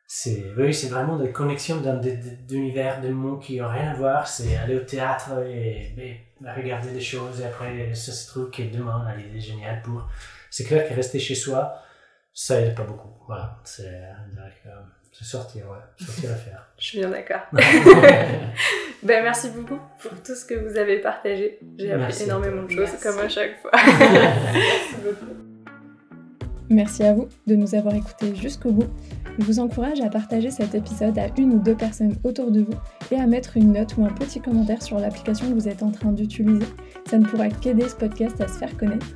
c'est, oui, c'est vraiment des connexions dans des, des univers, des mondes qui n'ont rien à voir. C'est aller au théâtre et, et regarder des choses, et après, ça se trouve que demain, on a l'idée géniale pour. C'est clair que rester chez soi, ça aide pas beaucoup, voilà, c'est, euh, c'est sortir, ouais, sortir à faire. Je suis bien d'accord. Ben, merci beaucoup pour tout ce que vous avez partagé, j'ai appris merci énormément de choses, merci. Comme à chaque fois. Merci beaucoup. Merci à vous de nous avoir écoutés jusqu'au bout. Je vous encourage à partager cet épisode à une ou deux personnes autour de vous et à mettre une note ou un petit commentaire sur l'application que vous êtes en train d'utiliser. Ça ne pourra qu'aider ce podcast à se faire connaître.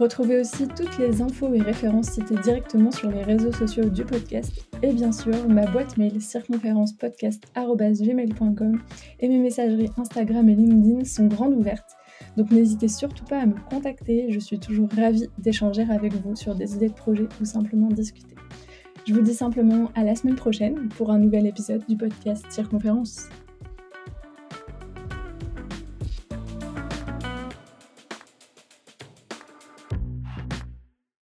Retrouvez aussi toutes les infos et références citées directement sur les réseaux sociaux du podcast et bien sûr ma boîte mail circonférence podcast arobase gmail point com et mes messageries Instagram et LinkedIn sont grandes ouvertes. Donc n'hésitez surtout pas à me contacter, je suis toujours ravie d'échanger avec vous sur des idées de projets ou simplement discuter. Je vous dis simplement à la semaine prochaine pour un nouvel épisode du podcast Circonférence.